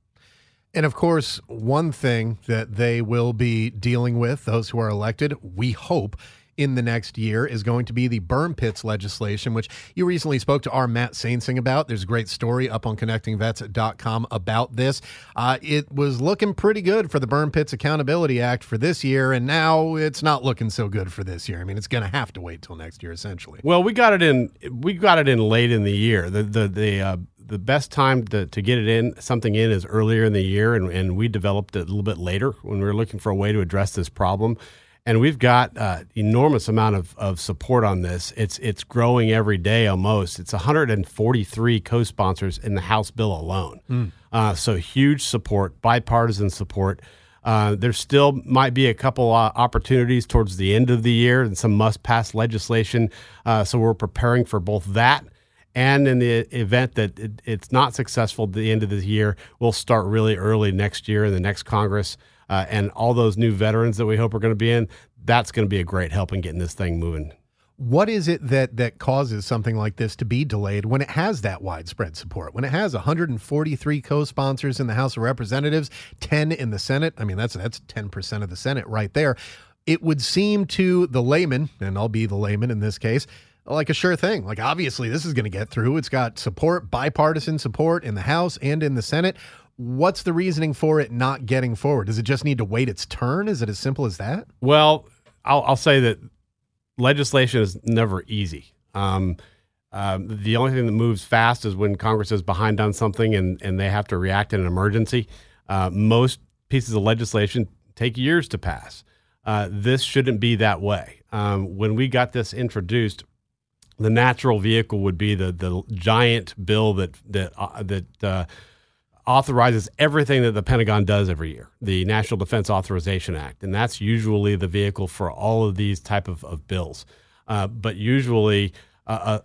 And of course, one thing that they will be dealing with, those who are elected, we hope, in the next year is going to be the burn pits legislation, which you recently spoke to our Matt Sainsing about. There's a great story up on ConnectingVets.com about this. It was looking pretty good for the Burn Pits Accountability Act for this year, and now it's not looking so good for this year. I mean, it's going to have to wait till next year, essentially. Well, we got it in late in the year. The best time to get it in, something in, is earlier in the year, and we developed it a little bit later when we were looking for a way to address this problem. And we've got enormous amount of support on this. It's growing every day almost. It's 143 co-sponsors in the House bill alone. So huge support, bipartisan support. There still might be a couple opportunities towards the end of the year and some must-pass legislation. So we're preparing for both that, and in the event that it's not successful at the end of the year, we'll start really early next year in the next Congress. And all those new veterans that we hope are going to be in, that's going to be a great help in getting this thing moving. What is it that causes something like this to be delayed when it has that widespread support, when it has 143 co-sponsors in the House of Representatives, 10 in the Senate? I mean, that's 10% of the Senate right there. It would seem to the layman, and I'll be the layman in this case, like a sure thing. Like, obviously, this is going to get through. It's got support, bipartisan support in the House and in the Senate. What's the reasoning for it not getting forward? Does it just need to wait its turn? Is it as simple as that? Well, I'll say that legislation is never easy. The only thing that moves fast is when Congress is behind on something and they have to react in an emergency. Most pieces of legislation take years to pass. This shouldn't be that way. When we got this introduced, the natural vehicle would be the giant bill that authorizes everything that the Pentagon does every year, the National Defense Authorization Act. And that's usually the vehicle for all of these type of bills. But usually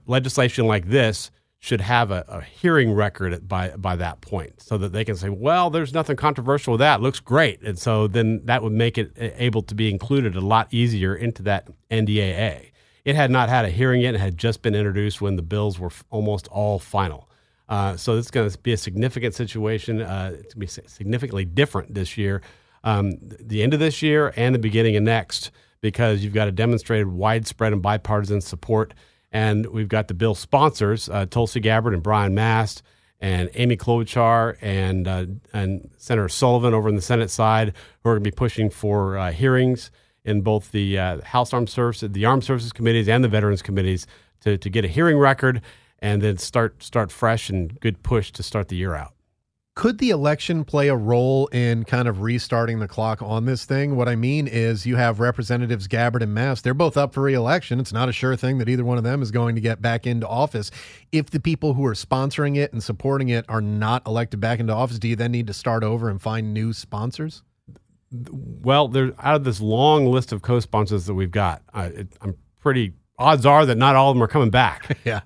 legislation like this should have a hearing record by that point so that they can say, well, there's nothing controversial with that. It looks great. And so then that would make it able to be included a lot easier into that NDAA. It had not had a hearing yet. It had just been introduced when the bills were almost all final. So it's going to be a significant situation. It's going to be significantly different this year, the end of this year and the beginning of next, because you've got a demonstrated widespread and bipartisan support. And we've got the bill sponsors, Tulsi Gabbard and Brian Mast and Amy Klobuchar and Senator Sullivan over on the Senate side, who are going to be pushing for hearings in both the House Armed Services, the Armed Services Committees and the Veterans Committees to get a hearing record. And then start fresh and good push to start the year out. Could the election play a role in kind of restarting the clock on this thing? What I mean is you have Representatives Gabbard and Mast. They're both up for re-election. It's not a sure thing that either one of them is going to get back into office. If the people who are sponsoring it and supporting it are not elected back into office, do you then need to start over and find new sponsors? Well, out of this long list of co-sponsors that we've got, odds are that not all of them are coming back. Yeah.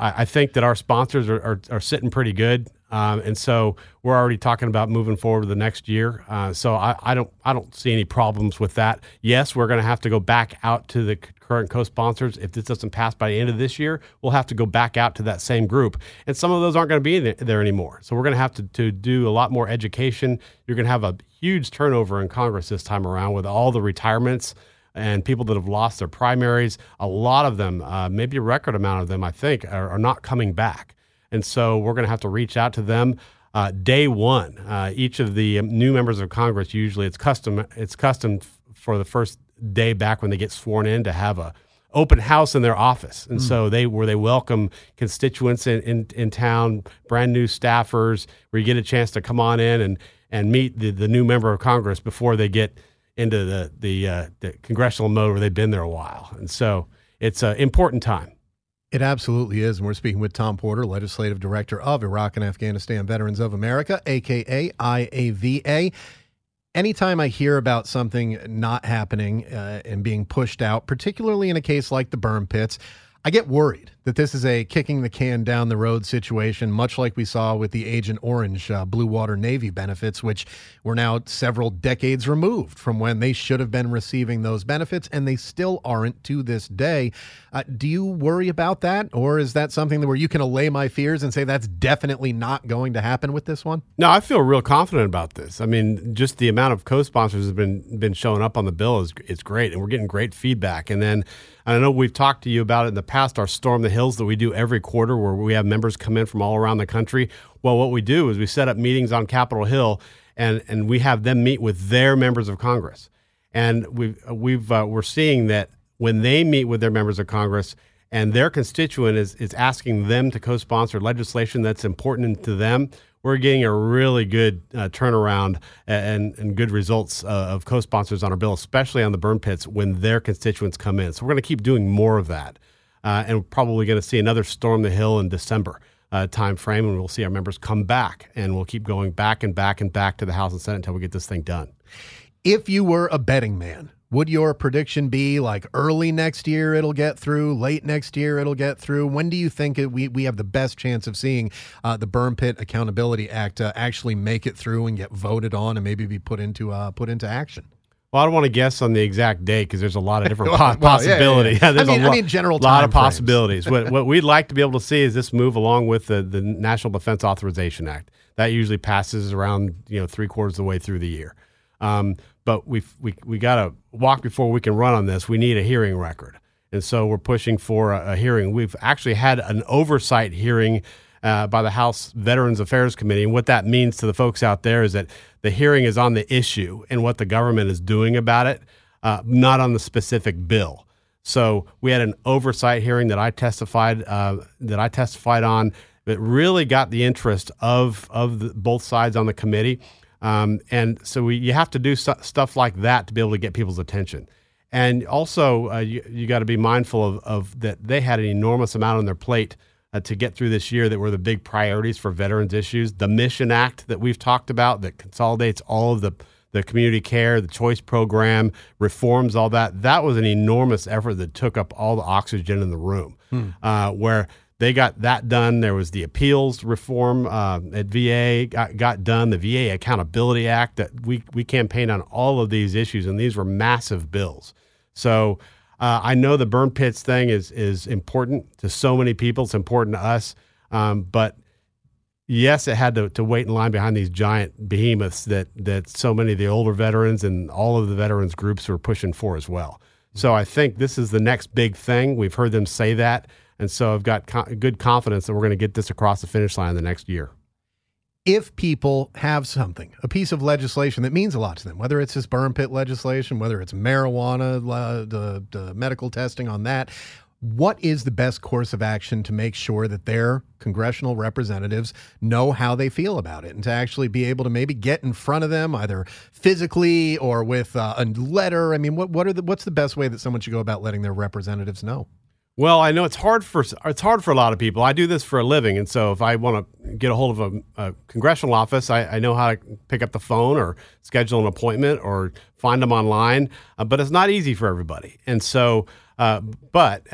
I think that our sponsors are sitting pretty good. And so we're already talking about moving forward to the next year. So I don't see any problems with that. Yes, we're going to have to go back out to the current co-sponsors. If this doesn't pass by the end of this year, we'll have to go back out to that same group. And some of those aren't going to be there anymore. So we're going to have to do a lot more education. You're going to have a huge turnover in Congress this time around with all the retirements and people that have lost their primaries. A lot of them, maybe a record amount of them, I think, are not coming back. And so we're going to have to reach out to them day one. Each of the new members of Congress, usually it's custom for the first day back when they get sworn in to have a open house in their office. And so they welcome constituents in town, brand new staffers, where you get a chance to come on in and meet the new member of Congress before they get into the congressional mode where they've been there a while. And so it's an important time. It absolutely is, and we're speaking with Tom Porter, Legislative Director of Iraq and Afghanistan Veterans of America, a.k.a. IAVA. Anytime I hear about something not happening and being pushed out, particularly in a case like the burn pits, I get worried that this is a kicking the can down the road situation, much like we saw with the Agent Orange Blue Water Navy benefits, which were now several decades removed from when they should have been receiving those benefits, and they still aren't to this day. Do you worry about that, or is that something that where you can allay my fears and say that's definitely not going to happen with this one? No, I feel real confident about this. I mean, just the amount of co-sponsors have been showing up on the bill is great, and we're getting great feedback. And then I know we've talked to you about it in the past, our Storm the Hills that we do every quarter where we have members come in from all around the country. Well, what we do is we set up meetings on Capitol Hill and we have them meet with their members of Congress. And we're seeing that when they meet with their members of Congress and their constituent is asking them to co-sponsor legislation that's important to them, we're getting a really good turnaround and good results of co-sponsors on our bill, especially on the burn pits when their constituents come in. So we're going to keep doing more of that. And we're probably going to see another Storm the Hill in December timeframe, and we'll see our members come back, and we'll keep going back and back and back to the House and Senate until we get this thing done. If you were a betting man, would your prediction be like early next year it'll get through, late next year it'll get through? When do you think we have the best chance of seeing the Burn Pit Accountability Act actually make it through and get voted on and maybe be put into action? Well, I don't want to guess on the exact date because there's a lot of different possibilities. Yeah. There's a lot of possibilities. What we'd like to be able to see is this move along with the National Defense Authorization Act. That usually passes around 3/4 of the way through the year. But we got to walk before we can run on this. We need a hearing record. And so we're pushing for a hearing. We've actually had an oversight hearing by the House Veterans Affairs Committee. And what that means to the folks out there is that the hearing is on the issue and what the government is doing about it, not on the specific bill. So we had an oversight hearing that I testified on that really got the interest of both sides on the committee. And so you have to do stuff like that to be able to get people's attention. And also you got to be mindful of that they had an enormous amount on their plate to get through this year that were the big priorities for veterans issues. The Mission Act that we've talked about that consolidates all of the community care, the choice program, reforms, all that. That was an enormous effort that took up all the oxygen in the room. Where they got that done. There was the appeals reform at VA got done, the VA Accountability Act that we campaigned on all of these issues, and these were massive bills. So I know the burn pits thing is important to so many people. It's important to us. But yes, it had to wait in line behind these giant behemoths that so many of the older veterans and all of the veterans groups were pushing for as well. So I think this is the next big thing. We've heard them say that. And so I've got good confidence that we're going to get this across the finish line the next year. If people have something, a piece of legislation that means a lot to them, whether it's this burn pit legislation, whether it's marijuana, the medical testing on that, what is the best course of action to make sure that their congressional representatives know how they feel about it and to actually be able to maybe get in front of them either physically or with a letter? I mean, what's the best way that someone should go about letting their representatives know? Well, I know it's hard for a lot of people. I do this for a living, and so if I want to get a hold of a congressional office, I know how to pick up the phone or schedule an appointment or find them online. But it's not easy for everybody, and so. But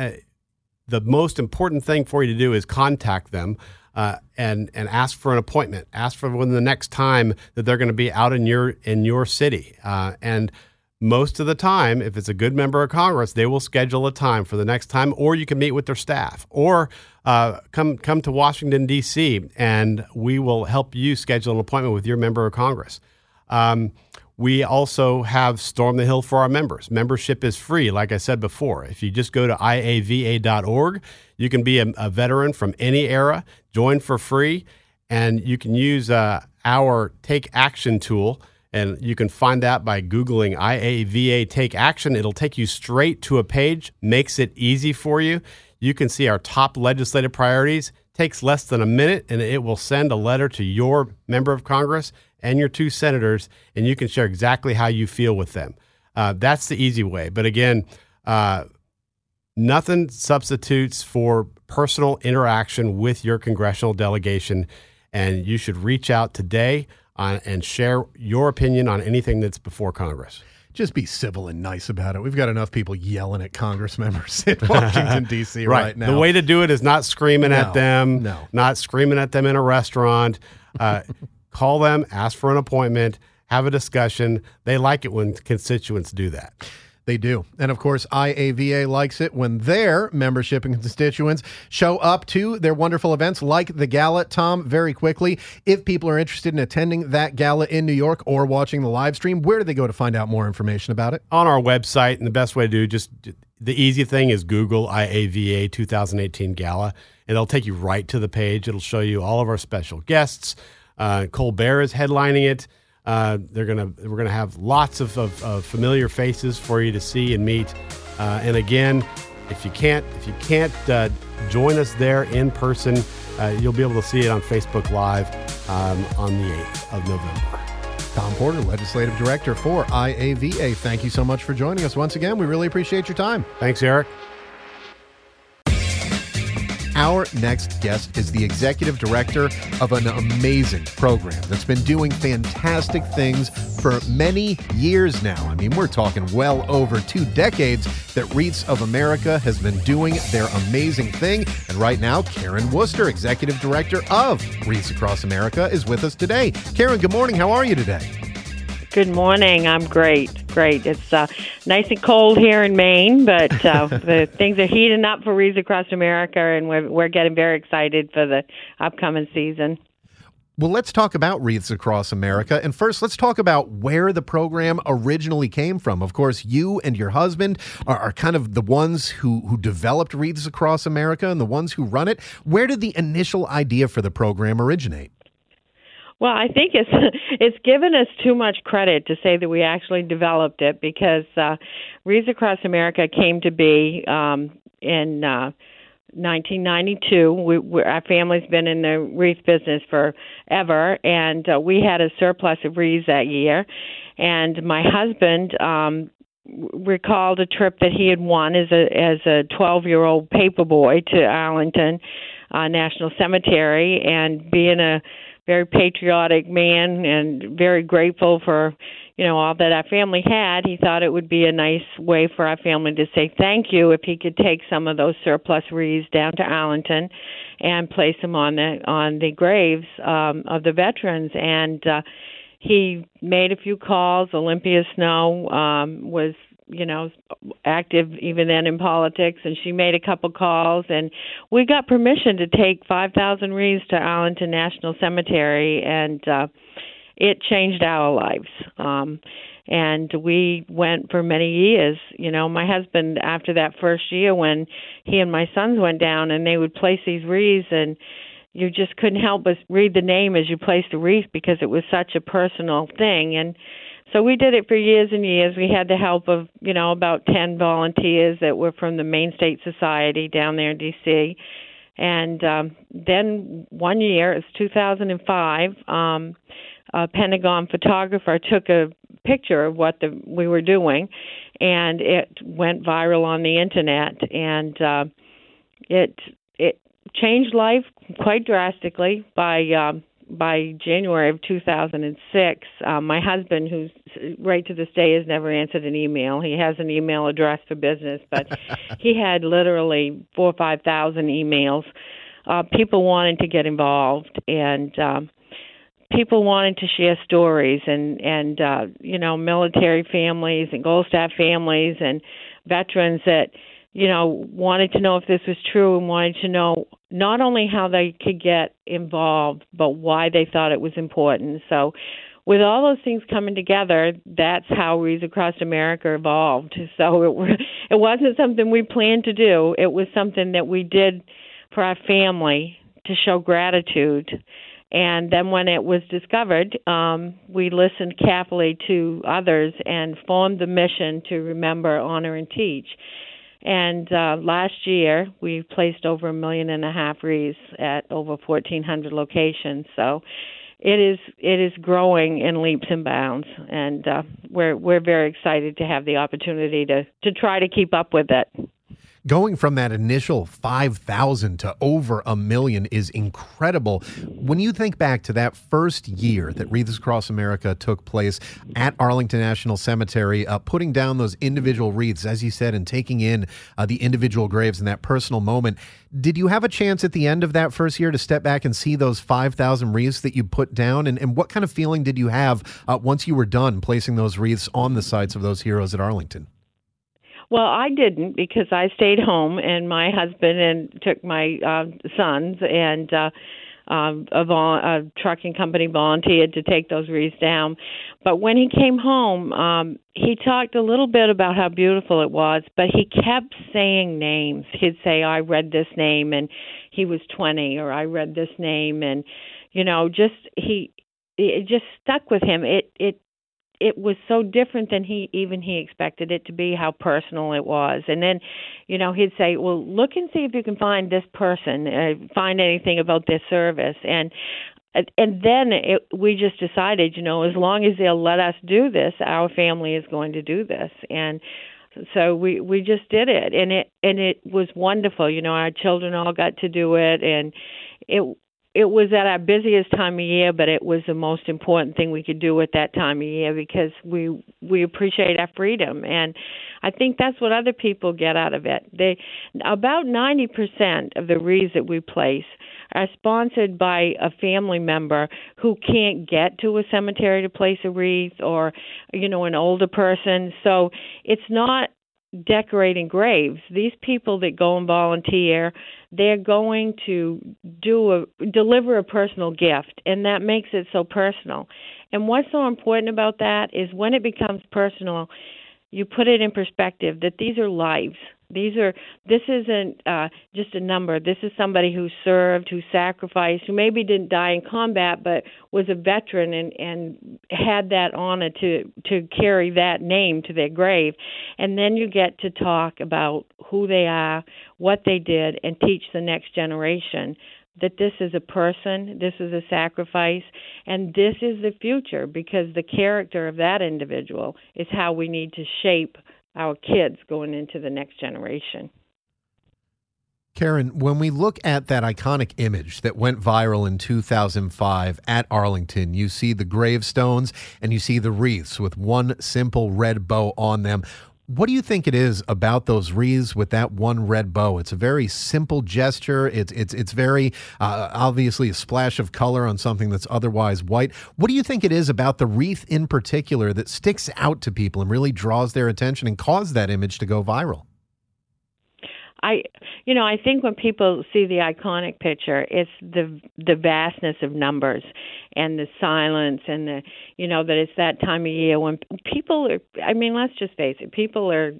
the most important thing for you to do is contact them and ask for an appointment. Ask for when the next time that they're going to be out in your city. And most of the time, if it's a good member of Congress, they will schedule a time for the next time, or you can meet with their staff, or come to Washington, D.C., and we will help you schedule an appointment with your member of Congress. We also have Storm the Hill for our members. Membership is free, like I said before. If you just go to IAVA.org, you can be a veteran from any era, join for free, and you can use our Take Action tool. And you can find that by Googling IAVA Take Action. It'll take you straight to a page, makes it easy for you. You can see our top legislative priorities. Takes less than a minute, and it will send a letter to your member of Congress and your two senators, and you can share exactly how you feel with them. That's the easy way. But again, Nothing substitutes for personal interaction with your congressional delegation, and you should reach out today and share your opinion on anything that's before Congress. Just be civil and nice about it. We've got enough people yelling at Congress members in Washington, D.C. right now. The way to do it is not screaming at them, not screaming at them in a restaurant. Call them, ask for an appointment, have a discussion. They like it when constituents do that. They do. And, of course, IAVA likes it when their membership and constituents show up to their wonderful events like the gala. Tom, very quickly, if people are interested in attending that gala in New York or watching the live stream, where do they go to find out more information about it? On our website. And the best way to do just the easy thing is Google IAVA 2018 Gala. And it'll take you right to the page. It'll show you all of our special guests. Colbert is headlining it. We're gonna have lots of familiar faces for you to see and meet. And again, if you can't join us there in person, you'll be able to see it on Facebook Live on the 8th of November. Tom Porter, Legislative Director for IAVA. Thank you so much for joining us once again. We really appreciate your time. Thanks, Eric. Our next guest is the executive director of an amazing program that's been doing fantastic things for many years now. I mean, we're talking well over 2 decades that Wreaths of America has been doing their amazing thing. And right now, Karen Worcester, executive director of Wreaths Across America, is with us today. Karen, good morning. How are you today? Good morning. I'm great. It's nice and cold here in Maine, but the things are heating up for Wreaths Across America, and we're getting very excited for the upcoming season. Well, let's talk about Wreaths Across America. And first, let's talk about where the program originally came from. Of course, you and your husband are kind of the ones who developed Wreaths Across America and the ones who run it. Where did the initial idea for the program originate? Well, I think it's given us too much credit to say that we actually developed it, because Wreaths Across America came to be in 1992. Our family's been in the wreath business forever, and we had a surplus of wreaths that year. And my husband recalled a trip that he had won as a 12-year-old paper boy to Arlington National Cemetery, and being a very patriotic man and very grateful for, all that our family had, he thought it would be a nice way for our family to say thank you if he could take some of those surplus wreaths down to Arlington and place them on the graves of the veterans. And he made a few calls. Olympia Snow was active even then in politics, and she made a couple calls, and we got permission to take 5,000 wreaths to Arlington National Cemetery, and it changed our lives. And we went for many years. My husband, after that first year when he and my sons went down and they would place these wreaths, and you just couldn't help but read the name as you placed the wreath, because it was such a personal thing. And so we did it for years and years. We had the help of, about 10 volunteers that were from the Maine State Society down there in D.C. And then one year, it was 2005, a Pentagon photographer took a picture of what we were doing, and it went viral on the Internet. And it changed life quite drastically by January of 2006, my husband, who's right to this day has never answered an email. He has an email address for business, but he had literally 4,000 or 5,000 emails. People wanted to get involved, and people wanted to share stories, and military families and Gold Star families and veterans that wanted to know if this was true, and wanted to know not only how they could get involved, but why they thought it was important. So with all those things coming together, that's how Wreaths Across America evolved. So it wasn't something we planned to do. It was something that we did for our family to show gratitude. And then when it was discovered, we listened carefully to others and formed the mission to remember, honor, and teach. And last year, we placed over 1.5 million wreaths at over 1,400 locations. So it is growing in leaps and bounds, and we're very excited to have the opportunity to try to keep up with it. Going from that initial 5,000 to over 1 million is incredible. When you think back to that first year that Wreaths Across America took place at Arlington National Cemetery, putting down those individual wreaths, as you said, and taking in the individual graves in that personal moment, did you have a chance at the end of that first year to step back and see those 5,000 wreaths that you put down? And what kind of feeling did you have once you were done placing those wreaths on the sites of those heroes at Arlington? Well, I didn't, because I stayed home, and my husband and took my sons, and a trucking company volunteered to take those wreaths down. But when he came home, he talked a little bit about how beautiful it was, but he kept saying names. He'd say, I read this name, and he was 20, or I read this name, and, you know, it just stuck with him. It was so different than he expected it to be, how personal it was. And then, you know, he'd say, well, look and see if you can find this person, find anything about their service. And then we just decided, you know, as long as they'll let us do this, our family is going to do this. And so we just did it. And it was wonderful. You know, our children all got to do it. And it was at our busiest time of year, but it was the most important thing we could do at that time of year, because we appreciate our freedom. And I think that's what other people get out of it. About 90% of the wreaths that we place are sponsored by a family member who can't get to a cemetery to place a wreath, or, you know, an older person. So it's not decorating graves. These people that go and volunteer, they're going to deliver a personal gift, and that makes it so personal. And what's so important about that is when it becomes personal, you put it in perspective that these are lives. This isn't just a number. This is somebody who served, who sacrificed, who maybe didn't die in combat, but was a veteran and had that honor to carry that name to their grave. And then you get to talk about who they are, what they did, and teach the next generation that this is a person, this is a sacrifice, and this is the future, because the character of that individual is how we need to shape our kids going into the next generation. Karen, when we look at that iconic image that went viral in 2005 at Arlington, you see the gravestones and you see the wreaths with one simple red bow on them. What do you think it is about those wreaths with that one red bow? It's a very simple gesture. It's very obviously a splash of color on something that's otherwise white. What do you think it is about the wreath in particular that sticks out to people and really draws their attention and caused that image to go viral? I think when people see the iconic picture, it's the vastness of numbers and the silence, and the, you know, that it's that time of year when people are, I mean, let's just face it, people are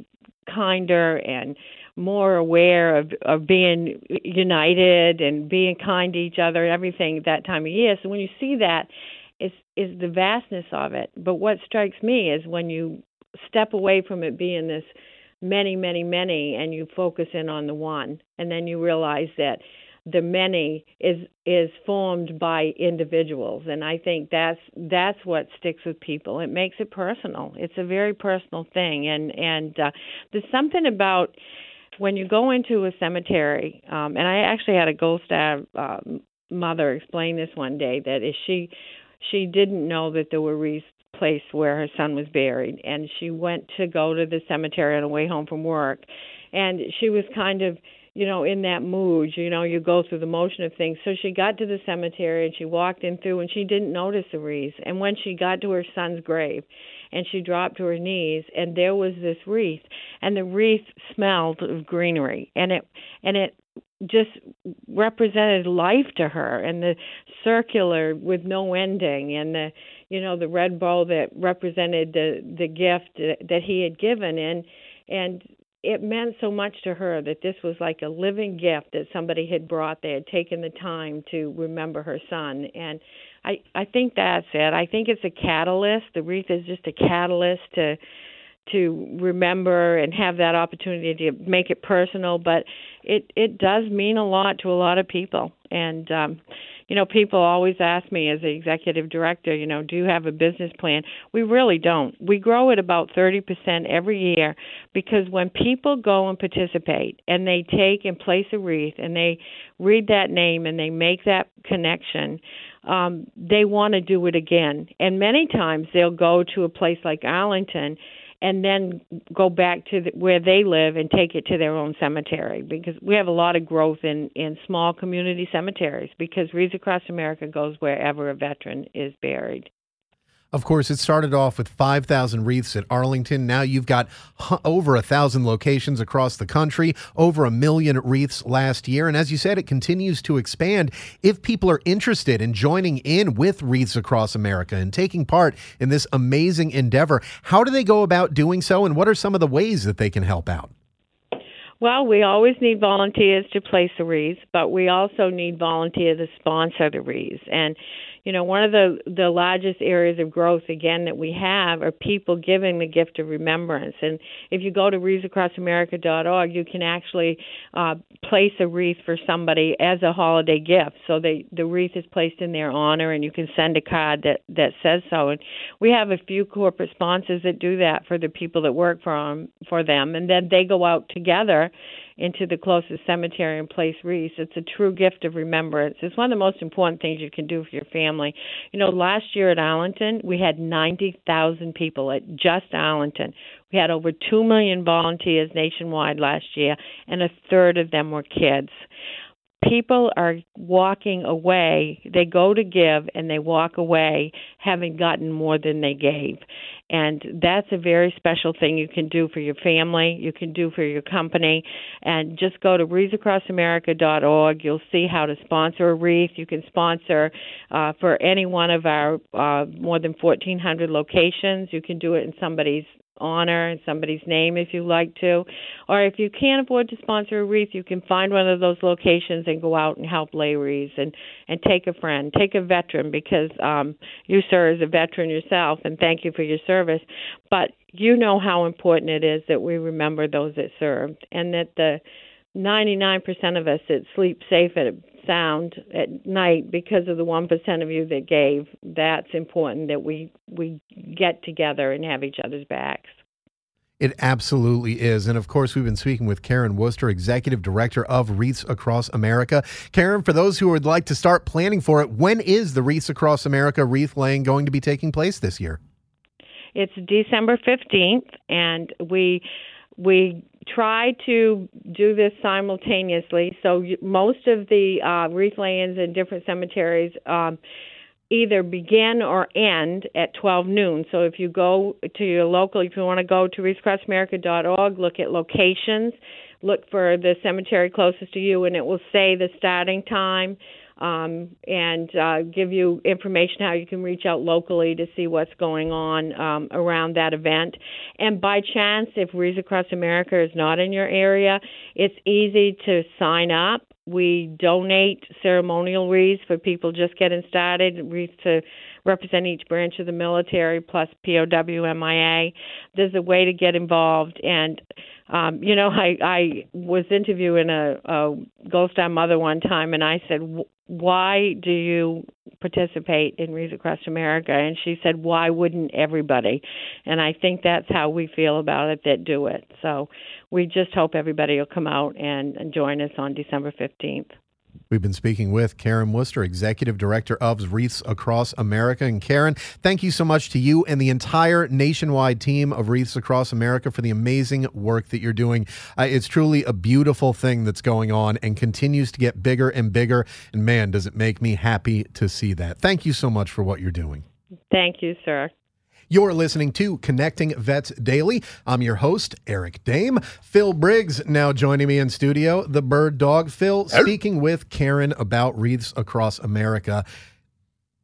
kinder and more aware of being united and being kind to each other and everything that time of year. So when you see that, it's the vastness of it. But what strikes me is when you step away from it being this many, many, many, and you focus in on the one, and then you realize that the many is formed by individuals. And I think that's what sticks with people. It makes it personal. It's a very personal thing. And there's something about when you go into a cemetery, and I actually had a Gold Star mother explain this one day, that is she didn't know that there were wreaths place where her son was buried, and she went to go to the cemetery on the way home from work, and she was kind of, you know, in that mood, you know, you go through the motion of things. So she got to the cemetery and she walked in through, and she didn't notice the wreaths. And when she got to her son's grave, and she dropped to her knees, and there was this wreath, and the wreath smelled of greenery, and it just represented life to her, and the circular with no ending, and the, you know, the red bow that represented the gift that he had given, and it meant so much to her that this was like a living gift that somebody had brought. They had taken the time to remember her son, and I think that's it. I think it's a catalyst. The wreath is just a catalyst to to remember and have that opportunity to make it personal, but it does mean a lot to a lot of people. And, you know, people always ask me as the executive director, you know, do you have a business plan? We really don't. We grow at about 30% every year, because when people go and participate and they take and place a wreath and they read that name and they make that connection, they want to do it again. And many times they'll go to a place like Arlington and then go back to where they live and take it to their own cemetery, because we have a lot of growth in small community cemeteries, because Wreaths Across America goes wherever a veteran is buried. Of course, it started off with 5,000 wreaths at Arlington. Now you've got over 1,000 locations across the country, over 1 million wreaths last year. And as you said, it continues to expand. If people are interested in joining in with Wreaths Across America and taking part in this amazing endeavor, how do they go about doing so? And what are some of the ways that they can help out? Well, we always need volunteers to place the wreaths, but we also need volunteers to sponsor the wreaths. And, you know, one of the largest areas of growth, again, that we have are people giving the gift of remembrance. And if you go to wreathsacrossamerica.org, you can actually place a wreath for somebody as a holiday gift. So the wreath is placed in their honor, and you can send a card that says so. And we have a few corporate sponsors that do that for the people that work for them. And then they go out together into the closest cemetery and place wreaths. It's a true gift of remembrance. It's one of the most important things you can do for your family. You know, last year at Arlington, we had 90,000 people at just Arlington. We had over 2 million volunteers nationwide last year, and a third of them were kids. People are walking away. They go to give, and they walk away having gotten more than they gave. And that's a very special thing you can do for your family, you can do for your company. And just go to wreathsacrossamerica.org. You'll see how to sponsor a wreath. You can sponsor for any one of our more than 1,400 locations. You can do it in somebody's honor and somebody's name if you like to. Or if you can't afford to sponsor a wreath, you can find one of those locations and go out and help lay wreaths, and take a friend, take a veteran, because you, sir, is a veteran yourself, and thank you for your service. But you know how important it is that we remember those that served, and that the 99% of us that sleep safe at sound at night because of the 1% of you that gave, that's important that we get together and have each other's backs. It absolutely is. And of course, we've been speaking with Karen Worcester, Executive Director of Wreaths Across America. Karen, for those who would like to start planning for it, when is the Wreaths Across America wreath laying going to be taking place this year? It's December 15th, and we try to do this simultaneously. So most of the wreath lay-ins in different cemeteries either begin or end at 12 noon. So if you go to your local, if you want to go to wreathsacrossamerica.org, look at locations, look for the cemetery closest to you, and it will say the starting time. And give you information how you can reach out locally to see what's going on around that event. And by chance, if Wreaths Across America is not in your area, it's easy to sign up. We donate ceremonial wreaths for people just getting started, wreaths to represent each branch of the military, plus POW, MIA. There's a way to get involved. And, you know, I was interviewing a Gold Star mother one time, and I said, why do you participate in Wreaths Across America? And she said, why wouldn't everybody? And I think that's how we feel about it, that do it. So we just hope everybody will come out and join us on December 15th. We've been speaking with Karen Worcester, Executive Director of Wreaths Across America. And Karen, thank you so much to you and the entire nationwide team of Wreaths Across America for the amazing work that you're doing. It's truly a beautiful thing that's going on and continues to get bigger and bigger. And man, does it make me happy to see that. Thank you so much for what you're doing. Thank you, sir. You're listening to Connecting Vets Daily. I'm your host, Eric Dame. Phil Briggs now joining me in studio, the bird dog. Phil, speaking with Karen about Wreaths Across America.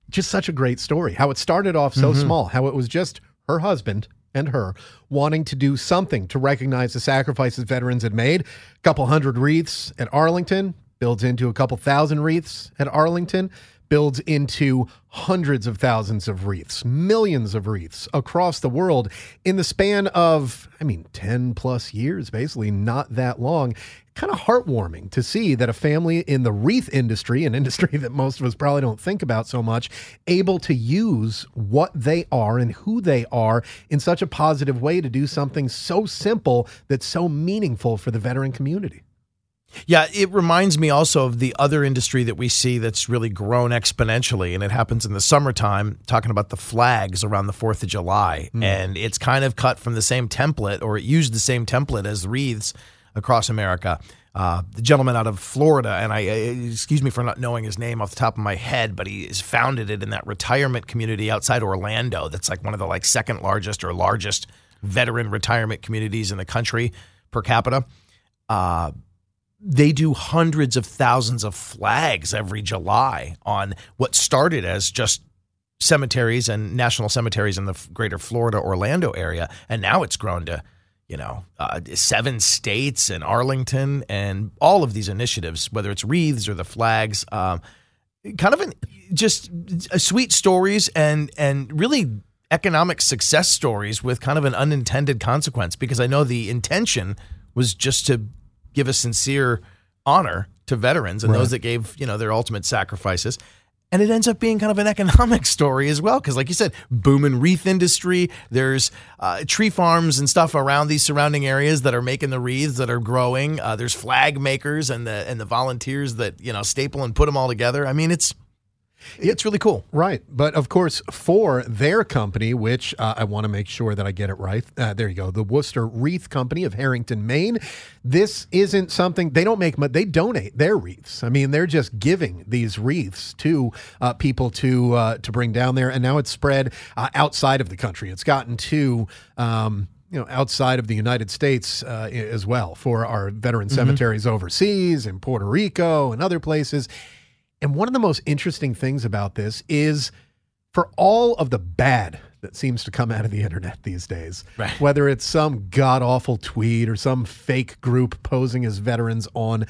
Just such a great story, how it started off so small, how it was just her husband and her wanting to do something to recognize the sacrifices veterans had made. A couple hundred wreaths at Arlington, builds into a couple thousand wreaths at Arlington, builds into hundreds of thousands of wreaths, millions of wreaths across the world in the span of, 10 plus years, basically not that long. Kind of heartwarming to see that a family in the wreath industry, an industry that most of us probably don't think about so much, able to use what they are and who they are in such a positive way to do something so simple that's so meaningful for the veteran community. Yeah, it reminds me also of the other industry that we see that's really grown exponentially, and it happens in the summertime, talking about the flags around the 4th of July, and it's kind of cut from the same template, or it used the same template as Wreaths Across America. The gentleman out of Florida, and I excuse me for not knowing his name off the top of my head, but he has founded it in that retirement community outside Orlando that's like one of the like second largest or largest veteran retirement communities in the country per capita. They do hundreds of thousands of flags every July on what started as just cemeteries and national cemeteries in the greater Florida, Orlando area. And now it's grown to, 7 states and Arlington and all of these initiatives, whether it's wreaths or the flags, kind of just sweet stories and really economic success stories with kind of an unintended consequence, because I know the intention was just to give a sincere honor to veterans and those that gave, their ultimate sacrifices. And it ends up being kind of an economic story as well, because like you said, booming wreath industry, there's tree farms and stuff around these surrounding areas that are making the wreaths that are growing. There's flag makers and the volunteers that, staple and put them all together. It's really cool. Right. But of course, for their company, which I want to make sure that I get it right. There you go. The Worcester Wreath Company of Harrington, Maine. This isn't something they don't make, but they donate their wreaths. They're just giving these wreaths to people to bring down there. And now it's spread outside of the country. It's gotten to, outside of the United States as well, for our veteran cemeteries overseas in Puerto Rico and other places. And one of the most interesting things about this is, for all of the bad that seems to come out of the internet these days, whether it's some god-awful tweet or some fake group posing as veterans on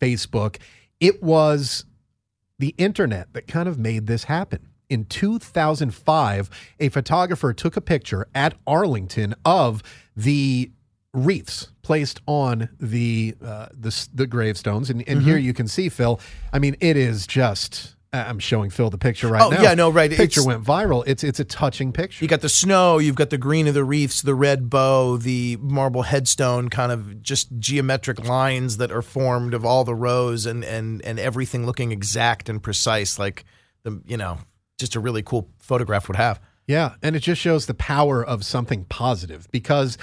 Facebook, it was the internet that kind of made this happen. In 2005, a photographer took a picture at Arlington of the wreaths placed on the gravestones, and here you can see, Phil. It is just. I'm showing Phil the picture right now. Oh yeah, no, right. The picture went viral. It's a touching picture. You got the snow. You've got the green of the wreaths, the red bow, the marble headstone, kind of just geometric lines that are formed of all the rows, and everything looking exact and precise, like just a really cool photograph would have. Yeah, and it just shows the power of something positive, because,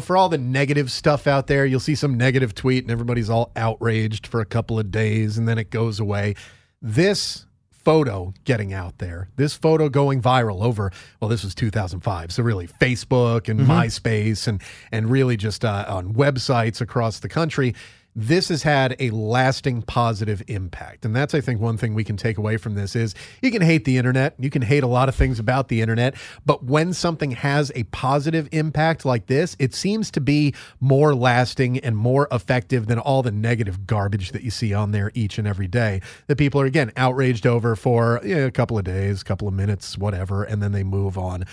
for all the negative stuff out there, you'll see some negative tweet and everybody's all outraged for a couple of days and then it goes away. This photo getting out there, this photo going viral over, this was 2005, so really Facebook and MySpace and really just on websites across the country. This has had a lasting positive impact. And that's, I think, one thing we can take away from this is you can hate the internet. You can hate a lot of things about the internet. But when something has a positive impact like this, it seems to be more lasting and more effective than all the negative garbage that you see on there each and every day that people are, again, outraged over for a couple of days, couple of minutes, whatever, and then they move on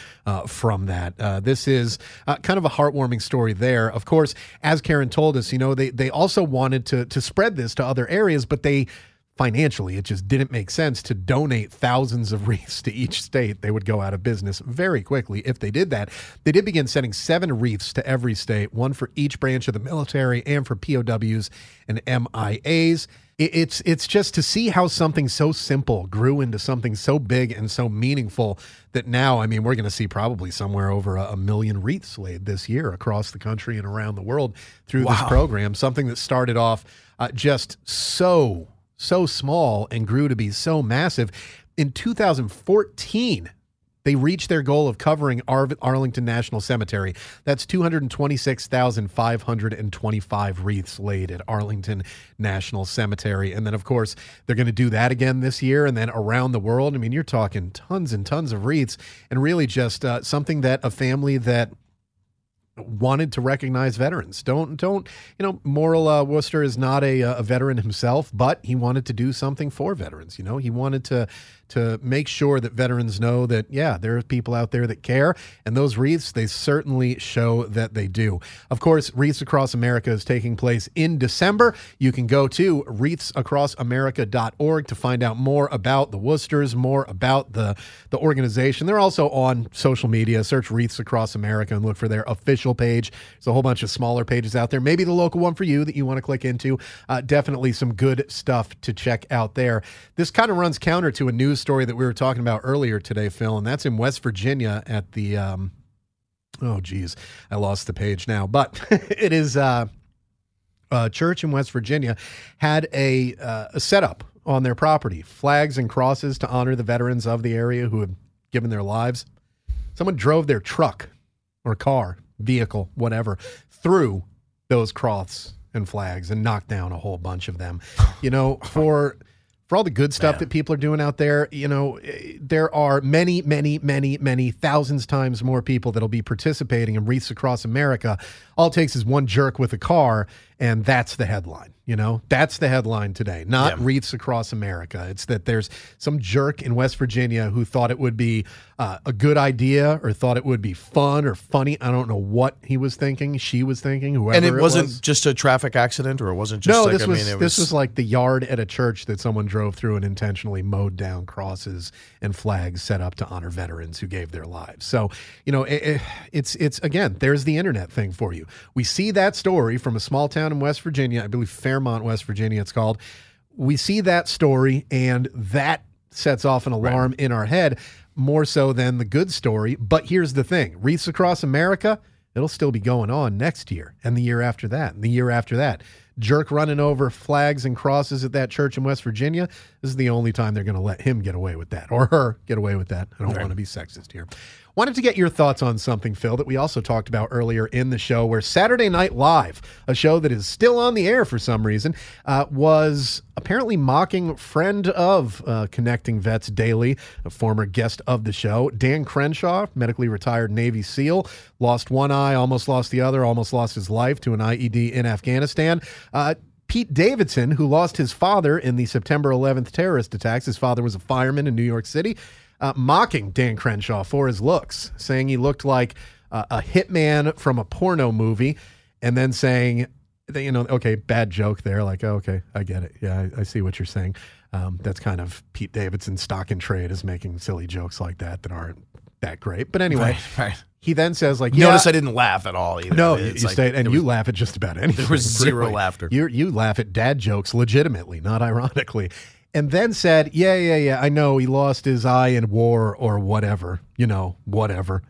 from that. This is kind of a heartwarming story there. Of course, as Karen told us, they also wanted to spread this to other areas, but they financially, it just didn't make sense to donate thousands of wreaths to each state. They would go out of business very quickly if they did that. They did begin sending 7 wreaths to every state, one for each branch of the military and for POWs and MIAs. It's just to see how something so simple grew into something so big and so meaningful that now, we're going to see probably somewhere over 1 million wreaths laid this year across the country and around the world through this program. Something that started off just so small and grew to be so massive. In 2014, they reached their goal of covering Arlington National Cemetery. That's 226,525 wreaths laid at Arlington National Cemetery. And then, of course, they're going to do that again this year and then around the world. You're talking tons and tons of wreaths, and really just something that a family that wanted to recognize veterans. Don't, you know, Morrill Worcester is not a veteran himself, but he wanted to do something for veterans. You know, he wanted to make sure that veterans know that, yeah, there are people out there that care, and those wreaths, they certainly show that they do. Of course, Wreaths Across America is taking place in December. You can go to wreathsacrossamerica.org to find out more about the Worcesters, more about the organization. They're also on social media. Search Wreaths Across America and look for their official page. There's a whole bunch of smaller pages out there. Maybe the local one for you that you want to click into. Definitely some good stuff to check out there. This kind of runs counter to a news story that we were talking about earlier today, Phil, and that's in West Virginia at the oh geez, I lost the page now, but it is a church in West Virginia had a setup on their property, flags and crosses to honor the veterans of the area who have given their lives. Someone drove their truck or car, vehicle, whatever, through those crosses and flags and knocked down a whole bunch of them. You know, for all the good stuff that people are doing out there, you know, there are many, many, many, many thousands times more people that'll be participating in Wreaths Across America. All it takes is one jerk with a car, and that's the headline. You know, that's the headline today, not Wreaths Across America. It's that there's some jerk in West Virginia who thought it would be a good idea, or thought it would be fun or funny. I don't know what he was thinking, she was thinking, whoever. And it wasn't just a traffic accident, or it wasn't just this was like the yard at a church that someone drove through and intentionally mowed down crosses and flags set up to honor veterans who gave their lives. So, you know, it's again, there's the internet thing for you. We see that story from a small town in West Virginia, I believe Fairmont, West Virginia it's called. We see that story, and that sets off an alarm in our head, more so than the good story. But here's the thing. Wreaths Across America, it'll still be going on next year, and the year after that, and the year after that. Jerk running over flags and crosses at that church in West Virginia, this is the only time they're going to let him get away with that, or her get away with that. I don't want to be sexist here. Wanted to get your thoughts on something, Phil, that we also talked about earlier in the show, where Saturday Night Live, a show that is still on the air for some reason, was apparently mocking friend of Connecting Vets Daily, a former guest of the show, Dan Crenshaw, medically retired Navy SEAL, lost one eye, almost lost the other, almost lost his life to an IED in Afghanistan. Pete Davidson, who lost his father in the September 11th terrorist attacks. His father was a fireman in New York City. Mocking Dan Crenshaw for his looks, saying he looked like a hitman from a porno movie, and then saying, you know, okay, bad joke there. Like, oh, okay, I get it. Yeah, I see what you're saying. That's kind of Pete Davidson's stock in trade, is making silly jokes like that aren't that great. But anyway, right. He then says, like, yeah. Notice I didn't laugh at all either. No, it's you like, stayed, and you laugh at just about anything. There was zero laughter. You laugh at dad jokes legitimately, not ironically. And then said, yeah, I know he lost his eye in war or whatever, you know, whatever.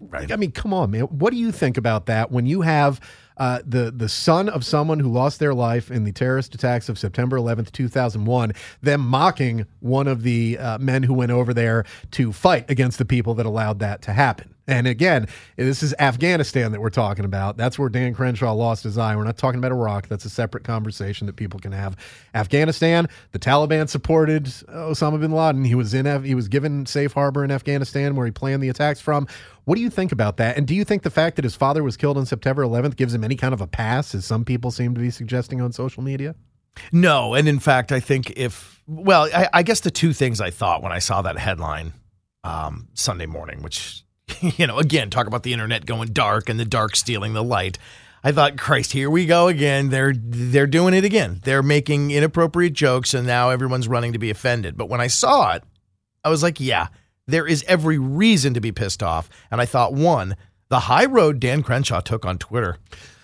Right. I mean, come on, man. What do you think about that when you have the son of someone who lost their life in the terrorist attacks of September 11th, 2001, them mocking one of the men who went over there to fight against the people that allowed that to happen? And again, this is Afghanistan that we're talking about. That's where Dan Crenshaw lost his eye. We're not talking about Iraq. That's a separate conversation that people can have. Afghanistan, the Taliban supported Osama bin Laden. He was given safe harbor in Afghanistan, where he planned the attacks from. What do you think about that? And do you think the fact that his father was killed on September 11th gives him any kind of a pass, as some people seem to be suggesting on social media? No. And in fact, I think I guess the two things I thought when I saw that headline Sunday morning, which... You know, again, talk about the internet going dark and the dark stealing the light. I thought, Christ, here we go again. They're doing it again. They're making inappropriate jokes, and now everyone's running to be offended. But when I saw it, I was like, yeah, there is every reason to be pissed off. And I thought, one, the high road Dan Crenshaw took on Twitter.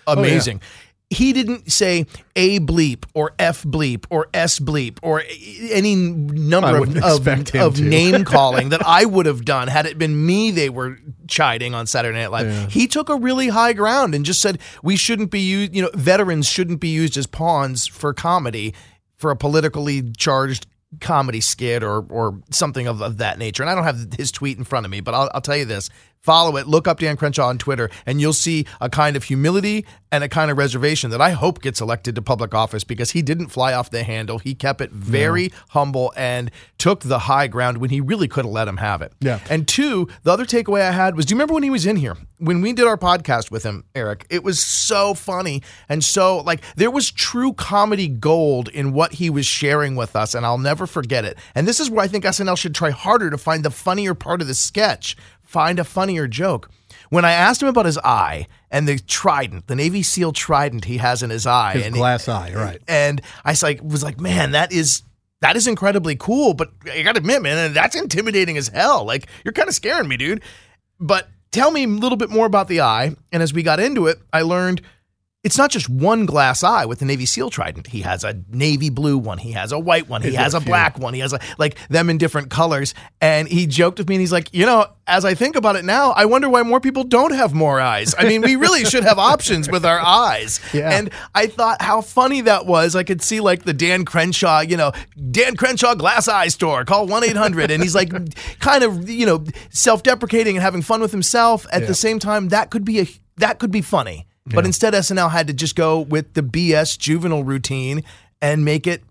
Amazing. Oh, yeah. He didn't say a bleep or F bleep or S bleep or any number of name calling that I would have done had it been me they were chiding on Saturday Night Live. Yeah. He took a really high ground and just said we shouldn't be used, you know, veterans shouldn't be used as pawns for comedy, for a politically charged comedy skit or something of that nature. And I don't have his tweet in front of me, but I'll tell you this. Follow it. Look up Dan Crenshaw on Twitter, and you'll see a kind of humility and a kind of reservation that I hope gets elected to public office, because he didn't fly off the handle. He kept it very humble and took the high ground when he really could have let him have it. Yeah. And two, the other takeaway I had was, do you remember when he was in here? When we did our podcast with him, Eric, it was so funny. And so, like, there was true comedy gold in what he was sharing with us, and I'll never forget it. And this is where I think SNL should try harder to find the funnier part of the sketch. Find a funnier joke. When I asked him about his eye and the trident, the Navy SEAL trident he has in his eye. His glass eye, right. And I was like, man, that is incredibly cool, but I got to admit, man, that's intimidating as hell. Like, you're kind of scaring me, dude. But tell me a little bit more about the eye. And as we got into it, I learned it's not just one glass eye with the Navy SEAL trident. He has a navy blue one. He has a white one. He has a black one. He has them in different colors. And he joked with me, and he's like, you know, as I think about it now, I wonder why more people don't have more eyes. I mean, we really should have options with our eyes. Yeah. And I thought how funny that was. I could see the Dan Crenshaw, Dan Crenshaw glass eye store, call 1-800. And he's kind of, self-deprecating and having fun with himself. At the same time, that could be funny. But instead, SNL had to just go with the BS juvenile routine and make it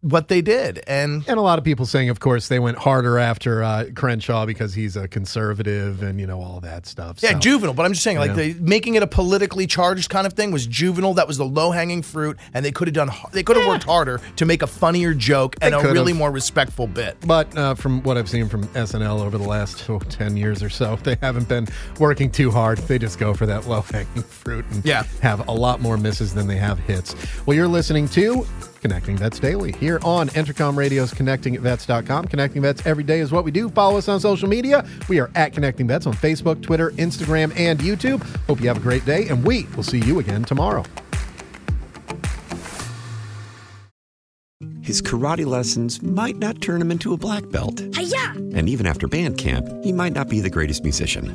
what they did. And a lot of people saying, of course, they went harder after Crenshaw because he's a conservative and, all that stuff. Yeah, so, juvenile. But I'm just saying, making it a politically charged kind of thing was juvenile. That was the low-hanging fruit. And they could have worked harder to make a funnier joke and a really more respectful bit. But from what I've seen from SNL over the last 10 years or so, they haven't been working too hard. They just go for that low-hanging fruit and have a lot more misses than they have hits. Well, you're listening to Connecting Vets Daily here on Entercom Radio's ConnectingVets.com. Connecting Vets every day is what we do. Follow us on social media. We are at Connecting Vets on Facebook, Twitter, Instagram, and YouTube. Hope you have a great day, and we will see you again tomorrow. His karate lessons might not turn him into a black belt. Hi-ya! And even after band camp, he might not be the greatest musician.